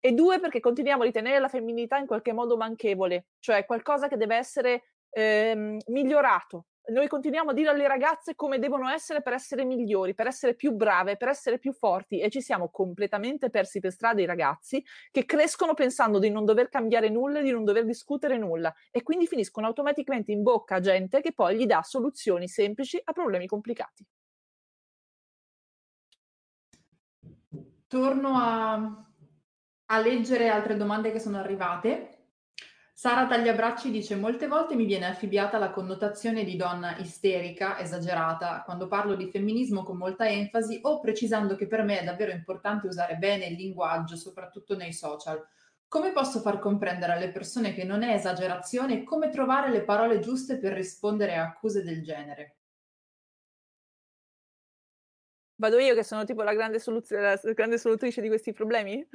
e due, perché continuiamo a ritenere la femminilità in qualche modo manchevole, cioè qualcosa che deve essere migliorato. Noi continuiamo a dire alle ragazze come devono essere per essere migliori, per essere più brave, per essere più forti, e ci siamo completamente persi per strada i ragazzi che crescono pensando di non dover cambiare nulla, di non dover discutere nulla, e quindi finiscono automaticamente in bocca a gente che poi gli dà soluzioni semplici a problemi complicati. Torno a leggere altre domande che sono arrivate. Sara Tagliabracci dice: molte volte mi viene affibbiata la connotazione di donna isterica, esagerata, quando parlo di femminismo con molta enfasi o precisando che per me è davvero importante usare bene il linguaggio, soprattutto nei social. Come posso far comprendere alle persone che non è esagerazione e come trovare le parole giuste per rispondere a accuse del genere? Vado io che sono tipo la grande solutrice di questi problemi?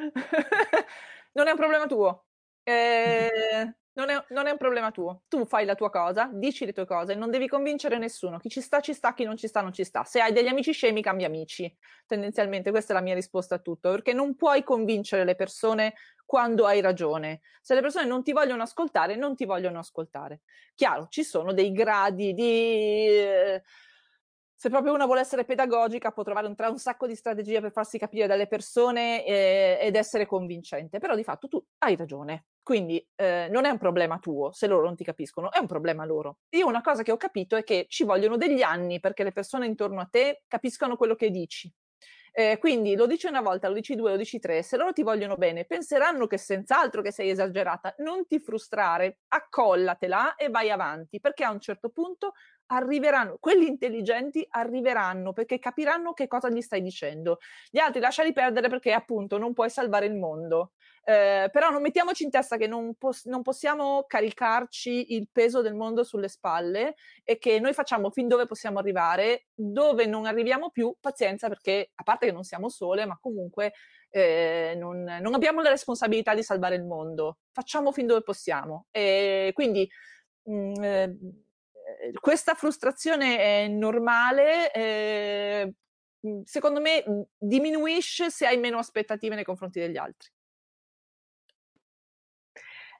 Non è un problema tuo. Non è un problema tuo. Tu fai la tua cosa, dici le tue cose, non devi convincere nessuno. Chi ci sta, chi non ci sta, non ci sta. Se hai degli amici scemi, cambia amici. Tendenzialmente questa è la mia risposta a tutto, perché non puoi convincere le persone quando hai ragione. Se le persone non ti vogliono ascoltare, non ti vogliono ascoltare. Chiaro, ci sono dei gradi di... Se proprio una vuole essere pedagogica può trovare un sacco di strategie per farsi capire dalle persone ed essere convincente, però di fatto tu hai ragione, quindi non è un problema tuo se loro non ti capiscono, è un problema loro. Io una cosa che ho capito è che ci vogliono degli anni perché le persone intorno a te capiscano quello che dici. Quindi lo dici una volta, lo dici due, lo dici tre, se loro ti vogliono bene penseranno che senz'altro che sei esagerata, non ti frustrare, accollatela e vai avanti, perché a un certo punto arriveranno, quelli intelligenti arriveranno perché capiranno che cosa gli stai dicendo, gli altri lasciali perdere perché appunto non puoi salvare il mondo. Però non mettiamoci in testa che non possiamo caricarci il peso del mondo sulle spalle e che noi facciamo fin dove possiamo arrivare, dove non arriviamo più, pazienza, perché a parte che non siamo sole, ma comunque non abbiamo la responsabilità di salvare il mondo, facciamo fin dove possiamo. E quindi questa frustrazione è normale, secondo me diminuisce se hai meno aspettative nei confronti degli altri.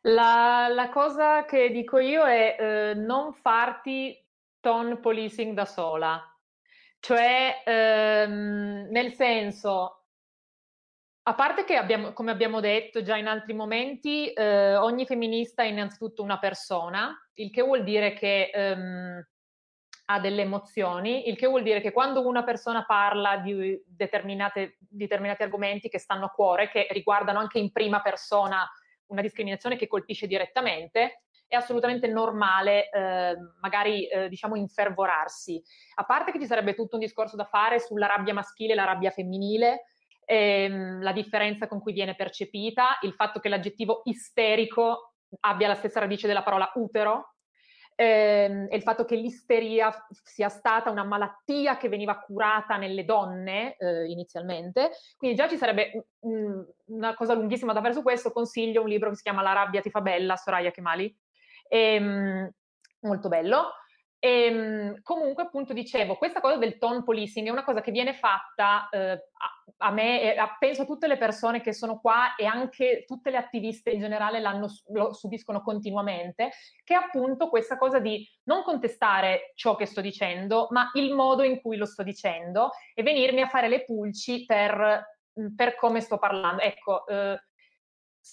La cosa che dico io è non farti tone policing da sola, cioè nel senso, a parte che come abbiamo detto già in altri momenti, ogni femminista è innanzitutto una persona, il che vuol dire che ha delle emozioni, il che vuol dire che quando una persona parla di determinati argomenti che stanno a cuore, che riguardano anche in prima persona una discriminazione che colpisce direttamente, è assolutamente normale magari diciamo infervorarsi. A parte che ci sarebbe tutto un discorso da fare sulla rabbia maschile e la rabbia femminile, la differenza con cui viene percepita, il fatto che l'aggettivo isterico abbia la stessa radice della parola utero, e il fatto che l'isteria sia stata una malattia che veniva curata nelle donne inizialmente. Quindi già ci sarebbe una cosa lunghissima da fare su questo. Consiglio un libro che si chiama La rabbia ti fa bella, Soraya Chemali, molto bello. Comunque, appunto, dicevo, questa cosa del tone policing è una cosa che viene fatta a me, penso a tutte le persone che sono qua e anche tutte le attiviste in generale lo subiscono continuamente, che è appunto questa cosa di non contestare ciò che sto dicendo, ma il modo in cui lo sto dicendo e venirmi a fare le pulci per come sto parlando. Ecco,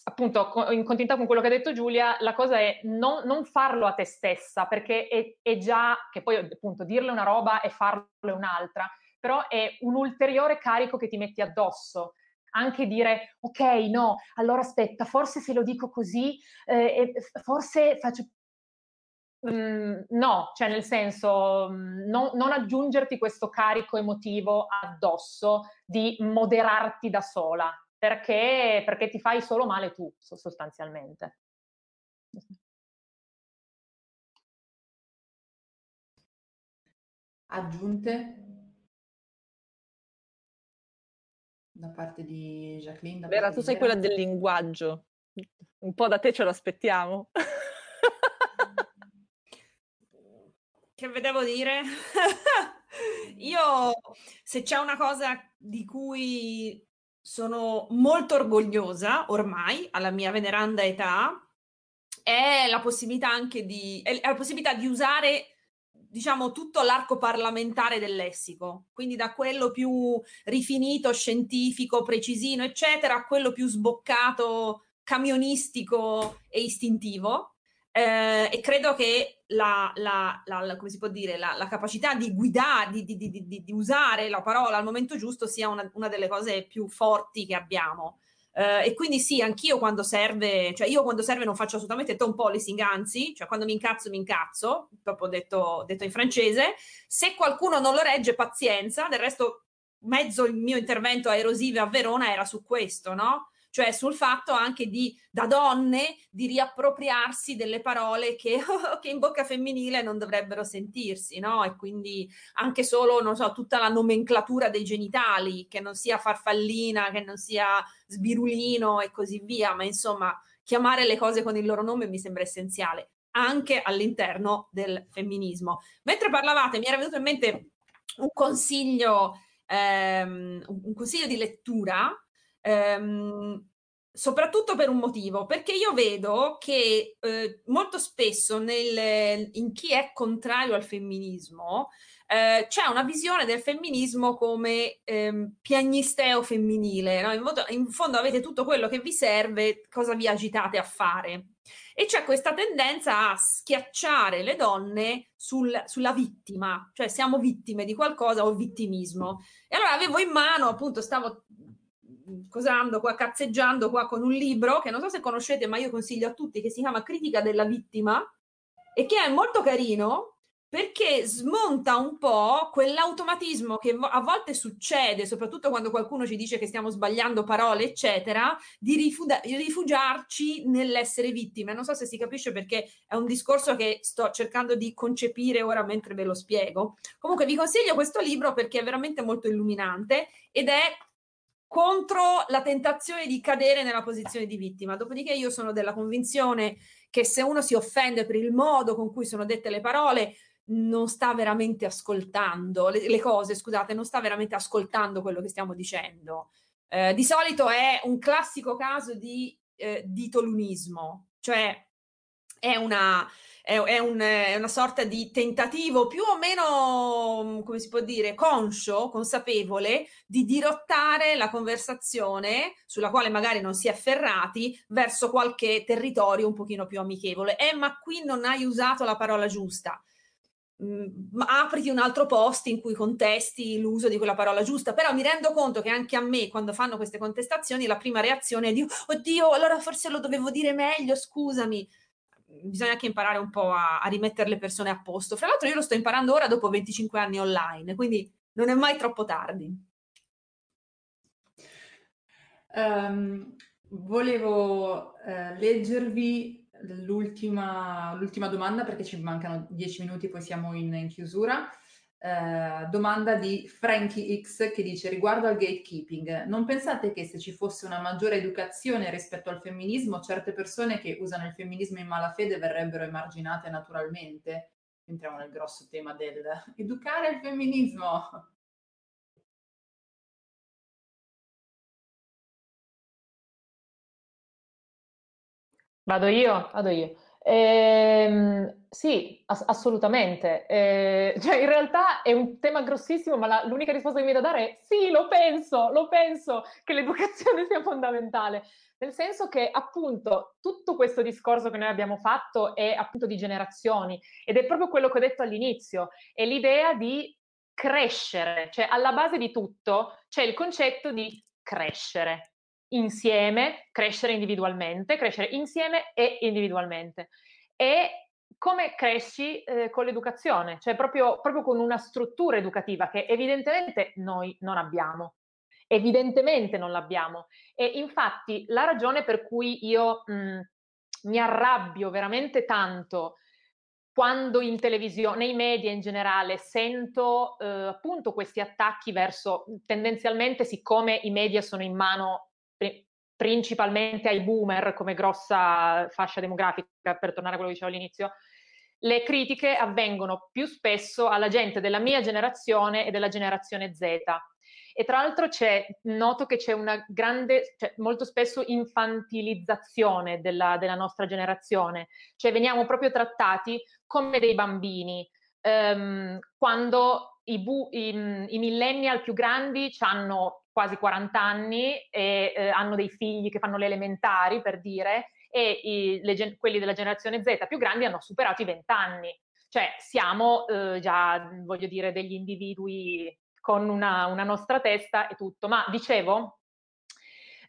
appunto, in continuità con quello che ha detto Giulia, la cosa è non farlo a te stessa, perché è già, che poi appunto dirle una roba e farlo è un'altra, però è un ulteriore carico che ti metti addosso. Anche dire, ok, no, allora aspetta, forse se lo dico così, forse faccio... no, cioè nel senso, non aggiungerti questo carico emotivo addosso di moderarti da sola. Perché ti fai solo male tu, sostanzialmente. Aggiunte? Da parte di Jacqueline? Vera, tu sei quella del linguaggio. Un po' da te ce l'aspettiamo. Che vi devo dire? Io, se c'è una cosa di cui... sono molto orgogliosa ormai alla mia veneranda età, è la possibilità anche di usare, diciamo, tutto l'arco parlamentare del lessico, quindi da quello più rifinito, scientifico, precisino, eccetera, a quello più sboccato, camionistico e istintivo, e credo che come si può dire, la capacità di guidare, di usare la parola al momento giusto sia una delle cose più forti che abbiamo, e quindi sì, anch'io quando serve, cioè io quando serve non faccio assolutamente tone policing, anzi, cioè quando mi incazzo, proprio detto in francese. Se qualcuno non lo regge, pazienza. Del resto mezzo il mio intervento a Erosive a Verona era su questo, no? Cioè sul fatto anche da donne di riappropriarsi delle parole che in bocca femminile non dovrebbero sentirsi, no? E quindi anche solo, non so, tutta la nomenclatura dei genitali, che non sia farfallina, che non sia sbirulino e così via, ma insomma chiamare le cose con il loro nome mi sembra essenziale, anche all'interno del femminismo. Mentre parlavate mi era venuto in mente un consiglio di lettura, soprattutto per un motivo, perché io vedo che molto spesso in chi è contrario al femminismo c'è una visione del femminismo come piagnisteo femminile, no? In fondo avete tutto quello che vi serve, cosa vi agitate a fare? E c'è questa tendenza a schiacciare le donne sulla vittima, cioè siamo vittime di qualcosa o vittimismo. E allora avevo in mano, appunto, stavo cosando qua, cazzeggiando qua con un libro che non so se conoscete, ma io consiglio a tutti, che si chiama Critica della vittima, e che è molto carino perché smonta un po' quell'automatismo che a volte succede, soprattutto quando qualcuno ci dice che stiamo sbagliando parole, eccetera, di rifugiarci nell'essere vittime. Non so se si capisce, perché è un discorso che sto cercando di concepire ora mentre ve lo spiego. Comunque vi consiglio questo libro perché è veramente molto illuminante ed è contro la tentazione di cadere nella posizione di vittima. Dopodiché io sono della convinzione che se uno si offende per il modo con cui sono dette le parole, non sta veramente ascoltando le cose, scusate, non sta veramente ascoltando quello che stiamo dicendo. Di solito è un classico caso di ditolunismo, Cioè è una sorta di tentativo più o meno, come si può dire, conscio, consapevole, di dirottare la conversazione, sulla quale magari non si è ferrati, verso qualche territorio un pochino più amichevole. Ma qui non hai usato la parola giusta. Apriti un altro post in cui contesti l'uso di quella parola giusta. Però mi rendo conto che anche a me, quando fanno queste contestazioni, la prima reazione è di oddio, allora forse lo dovevo dire meglio, scusami. Bisogna anche imparare un po' a rimettere le persone a posto. Fra l'altro io lo sto imparando ora dopo 25 anni online, quindi non è mai troppo tardi. Volevo leggervi l'ultima domanda, perché ci mancano 10 minuti, poi siamo in chiusura. Domanda di Frankie X, che dice: riguardo al gatekeeping, non pensate che se ci fosse una maggiore educazione rispetto al femminismo, certe persone che usano il femminismo in malafede verrebbero emarginate naturalmente? Entriamo nel grosso tema del educare il femminismo. Vado io. Sì, assolutamente. Cioè, in realtà è un tema grossissimo, ma l'unica risposta che mi da dare è sì, lo penso che l'educazione sia fondamentale, nel senso che appunto tutto questo discorso che noi abbiamo fatto è appunto di generazioni, ed è proprio quello che ho detto all'inizio, è l'idea di crescere, cioè alla base di tutto c'è il concetto di crescere insieme, crescere individualmente, crescere insieme e individualmente. E come cresci con l'educazione, cioè proprio con una struttura educativa che evidentemente noi non abbiamo. E infatti la ragione per cui io mi arrabbio veramente tanto quando in televisione, nei media in generale, sento appunto questi attacchi verso, tendenzialmente, siccome i media sono in mano principalmente ai boomer come grossa fascia demografica, per tornare a quello che dicevo all'inizio, le critiche avvengono più spesso alla gente della mia generazione e della generazione Z. E tra l'altro noto che c'è una grande, cioè molto spesso infantilizzazione della nostra generazione, cioè veniamo proprio trattati come dei bambini, quando i millennial più grandi hanno quasi 40 anni e hanno dei figli che fanno le elementari, per dire, e quelli della generazione Z più grandi hanno superato i 20 anni. Cioè siamo già, voglio dire, degli individui con una nostra testa e tutto. Ma dicevo,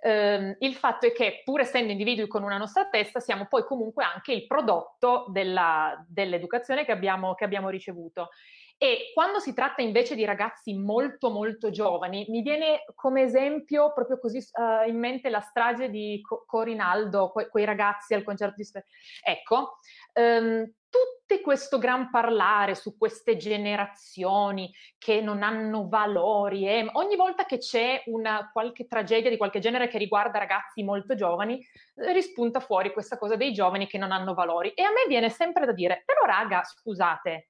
il fatto è che pur essendo individui con una nostra testa siamo poi comunque anche il prodotto dell'educazione che abbiamo ricevuto. E quando si tratta invece di ragazzi molto molto giovani, mi viene come esempio proprio così in mente la strage di Corinaldo, quei ragazzi al concerto di Sfera. Ecco, tutto questo gran parlare su queste generazioni che non hanno valori, ogni volta che c'è una qualche tragedia di qualche genere che riguarda ragazzi molto giovani, rispunta fuori questa cosa dei giovani che non hanno valori. E a me viene sempre da dire, però raga, scusate,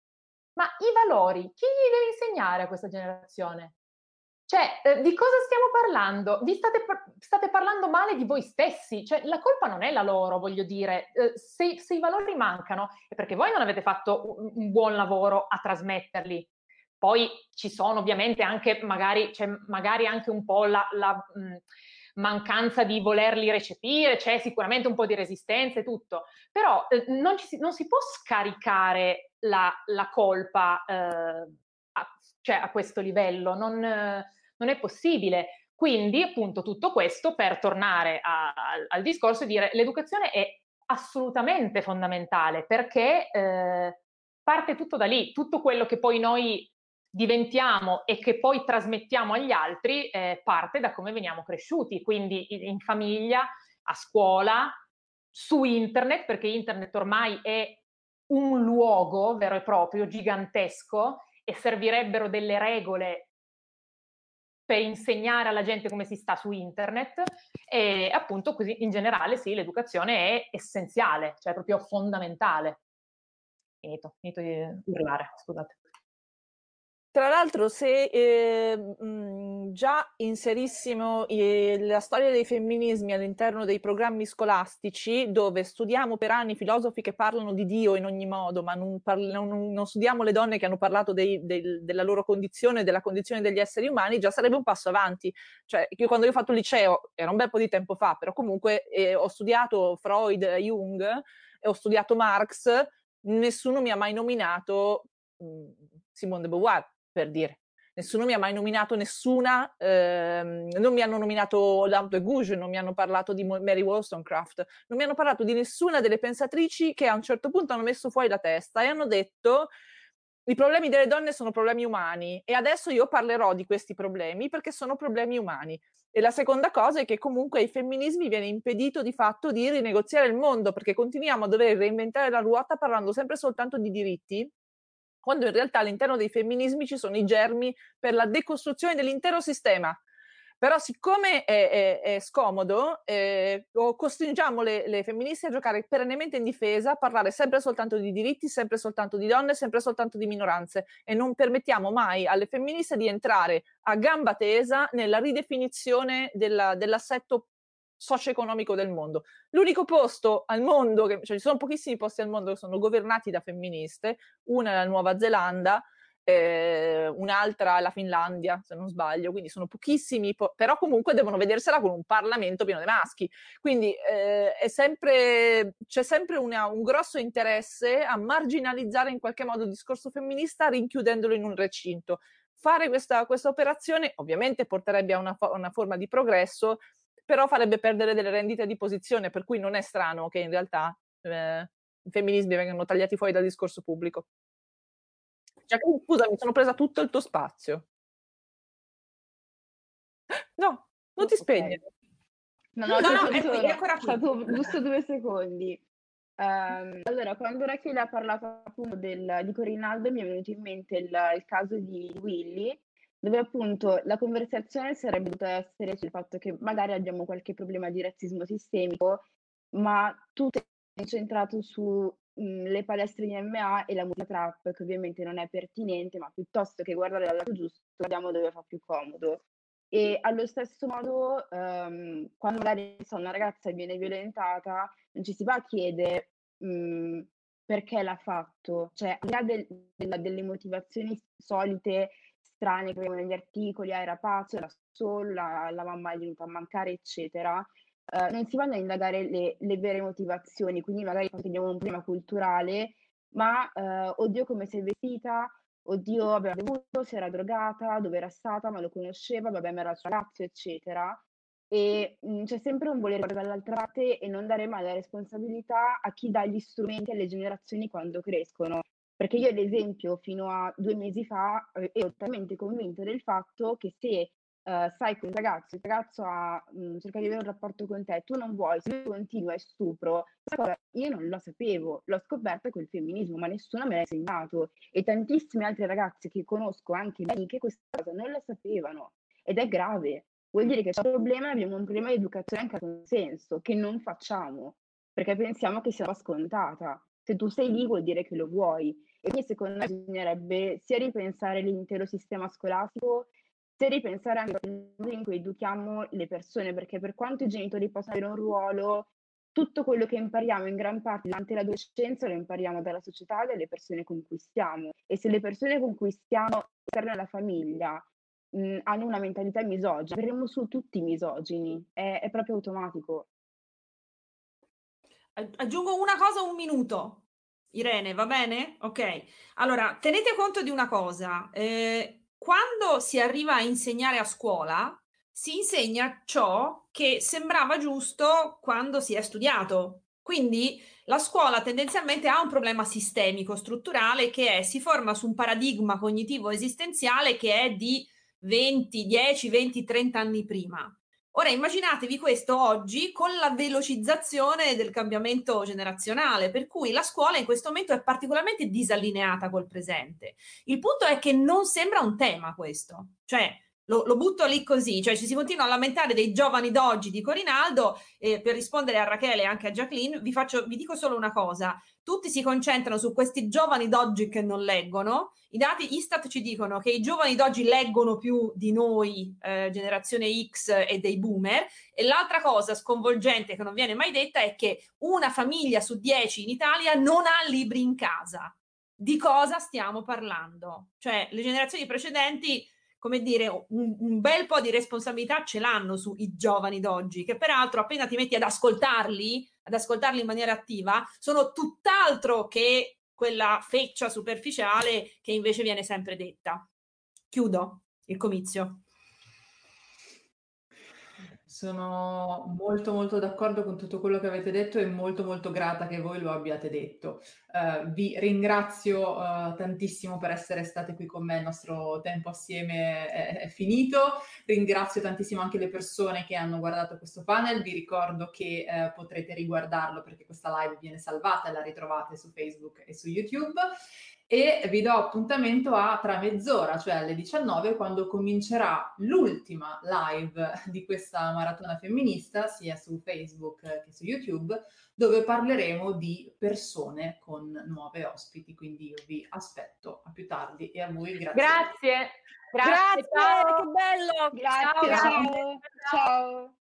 ma i valori, chi gli deve insegnare a questa generazione? Cioè, di cosa stiamo parlando? Vi state parlando male di voi stessi, cioè la colpa non è la loro, voglio dire. Se i valori mancano è perché voi non avete fatto un buon lavoro a trasmetterli. Poi ci sono ovviamente anche magari anche un po' la mancanza di volerli recepire, c'è sicuramente un po' di resistenza e tutto, però non si può scaricare la colpa a questo livello, non è possibile. Quindi appunto tutto questo per tornare al discorso e dire l'educazione è assolutamente fondamentale, perché parte tutto da lì, tutto quello che poi noi diventiamo e che poi trasmettiamo agli altri parte da come veniamo cresciuti, quindi in famiglia, a scuola, su internet, perché internet ormai è un luogo vero e proprio, gigantesco, e servirebbero delle regole per insegnare alla gente come si sta su internet. E appunto così in generale sì, l'educazione è essenziale, cioè proprio fondamentale. Finito di urlare, scusate. Tra l'altro, se già inserissimo la storia dei femminismi all'interno dei programmi scolastici, dove studiamo per anni filosofi che parlano di Dio in ogni modo, ma non studiamo le donne che hanno parlato della loro condizione, della condizione degli esseri umani, già sarebbe un passo avanti. Cioè, quando ho fatto il liceo, era un bel po' di tempo fa, però comunque ho studiato Freud, Jung, ho studiato Marx, nessuno mi ha mai nominato Simone de Beauvoir, per dire. Nessuno mi ha mai nominato nessuna, non mi hanno nominato Olympe de Gouges, non mi hanno parlato di Mary Wollstonecraft, non mi hanno parlato di nessuna delle pensatrici che a un certo punto hanno messo fuori la testa e hanno detto: i problemi delle donne sono problemi umani e adesso io parlerò di questi problemi perché sono problemi umani. E la seconda cosa è che comunque ai femminismi viene impedito di fatto di rinegoziare il mondo, perché continuiamo a dover reinventare la ruota parlando sempre soltanto di diritti, quando in realtà all'interno dei femminismi ci sono i germi per la decostruzione dell'intero sistema. Però siccome è scomodo, costringiamo le femministe a giocare perennemente in difesa, a parlare sempre soltanto di diritti, sempre soltanto di donne, sempre soltanto di minoranze, e non permettiamo mai alle femministe di entrare a gamba tesa nella ridefinizione dell'assetto socio-economico del mondo. L'unico posto al mondo, cioè ci sono pochissimi posti al mondo che sono governati da femministe, una è la Nuova Zelanda, un'altra è la Finlandia, se non sbaglio, quindi sono pochissimi, però comunque devono vedersela con un parlamento pieno di maschi. Quindi c'è sempre un grosso interesse a marginalizzare in qualche modo il discorso femminista rinchiudendolo in un recinto. Fare questa operazione ovviamente porterebbe a una forma di progresso, però farebbe perdere delle rendite di posizione, per cui non è strano che in realtà i femminismi vengano tagliati fuori dal discorso pubblico. Giacqueline, scusa, mi sono presa tutto il tuo spazio. No, non ti spegne. Okay. No, è ancora stato giusto 2 secondi. Allora, quando Rachele ha parlato appunto di Corinaldo, mi è venuto in mente il caso di Willy, dove appunto la conversazione sarebbe dovuta essere sul fatto che magari abbiamo qualche problema di razzismo sistemico, ma tutto è concentrato sulle palestre di MMA e la multitrap, che ovviamente non è pertinente, ma piuttosto che guardare dal lato giusto, guardiamo dove fa più comodo. E allo stesso modo, quando magari una ragazza viene violentata, non ci si va a chiedere perché l'ha fatto, cioè al di là delle motivazioni solite strane che avevano negli articoli, era pazzo, era solo, la mamma è venuta a mancare, eccetera. Non si vanno a indagare le vere motivazioni, quindi magari abbiamo un problema culturale, ma oddio come si è vestita, oddio aveva bevuto, si era drogata, dove era stata, ma lo conosceva, vabbè ma era il suo ragazzo, eccetera. E c'è sempre un voler guardare dall'altra parte e non dare mai la responsabilità a chi dà gli strumenti alle generazioni quando crescono. Perché io, ad esempio, fino a 2 mesi fa ero talmente convinta del fatto che se sai che un ragazzo, cerca di avere un rapporto con te, tu non vuoi, se lui continua è stupro, questa cosa io non lo sapevo, l'ho scoperta col femminismo, ma nessuno me l'ha insegnato. E tantissime altre ragazze che conosco, anche mie amiche, questa cosa non la sapevano. Ed è grave. Vuol dire che c'è un problema, abbiamo un problema di educazione anche a consenso, che non facciamo, perché pensiamo che sia scontata. Se tu sei lì vuol dire che lo vuoi, e quindi secondo me bisognerebbe sia ripensare l'intero sistema scolastico, sia ripensare anche il modo in cui educhiamo le persone, perché per quanto i genitori possano avere un ruolo, tutto quello che impariamo in gran parte durante l'adolescenza lo impariamo dalla società e dalle persone con cui stiamo, e se le persone con cui stiamo esterno alla famiglia hanno una mentalità misogina, verremo su tutti misogini, è proprio automatico. Aggiungo una cosa, 1 minuto. Irene, va bene? Ok. Allora, tenete conto di una cosa. Quando si arriva a insegnare a scuola, si insegna ciò che sembrava giusto quando si è studiato. Quindi la scuola tendenzialmente ha un problema sistemico, strutturale, che è, si forma su un paradigma cognitivo esistenziale che è di 10, 20, 30 anni prima. Ora immaginatevi questo oggi con la velocizzazione del cambiamento generazionale, per cui la scuola in questo momento è particolarmente disallineata col presente. Il punto è che non sembra un tema questo, cioè Lo butto lì così, cioè ci si continua a lamentare dei giovani d'oggi di Corinaldo. Per rispondere a Rachele e anche a Jacqueline vi dico solo una cosa: tutti si concentrano su questi giovani d'oggi che non leggono. I dati Istat ci dicono che i giovani d'oggi leggono più di noi, generazione X e dei boomer, e l'altra cosa sconvolgente che non viene mai detta è che una famiglia su 10 in Italia non ha libri in casa. Di cosa stiamo parlando? Cioè le generazioni precedenti, come dire, un bel po' di responsabilità ce l'hanno sui giovani d'oggi, che peraltro appena ti metti ad ascoltarli in maniera attiva, sono tutt'altro che quella feccia superficiale che invece viene sempre detta. Chiudo il comizio. Sono molto molto d'accordo con tutto quello che avete detto e molto molto grata che voi lo abbiate detto. Vi ringrazio tantissimo per essere state qui con me, il nostro tempo assieme è finito. Ringrazio tantissimo anche le persone che hanno guardato questo panel, vi ricordo che potrete riguardarlo perché questa live viene salvata e la ritrovate su Facebook e su YouTube. E vi do appuntamento a tra mezz'ora, cioè alle 19, quando comincerà l'ultima live di questa maratona femminista, sia su Facebook che su YouTube, dove parleremo di persone con nuove ospiti. Quindi io vi aspetto a più tardi e a voi grazie. Grazie, grazie, ciao. Che bello! Grazie, ciao. Ciao. Ciao.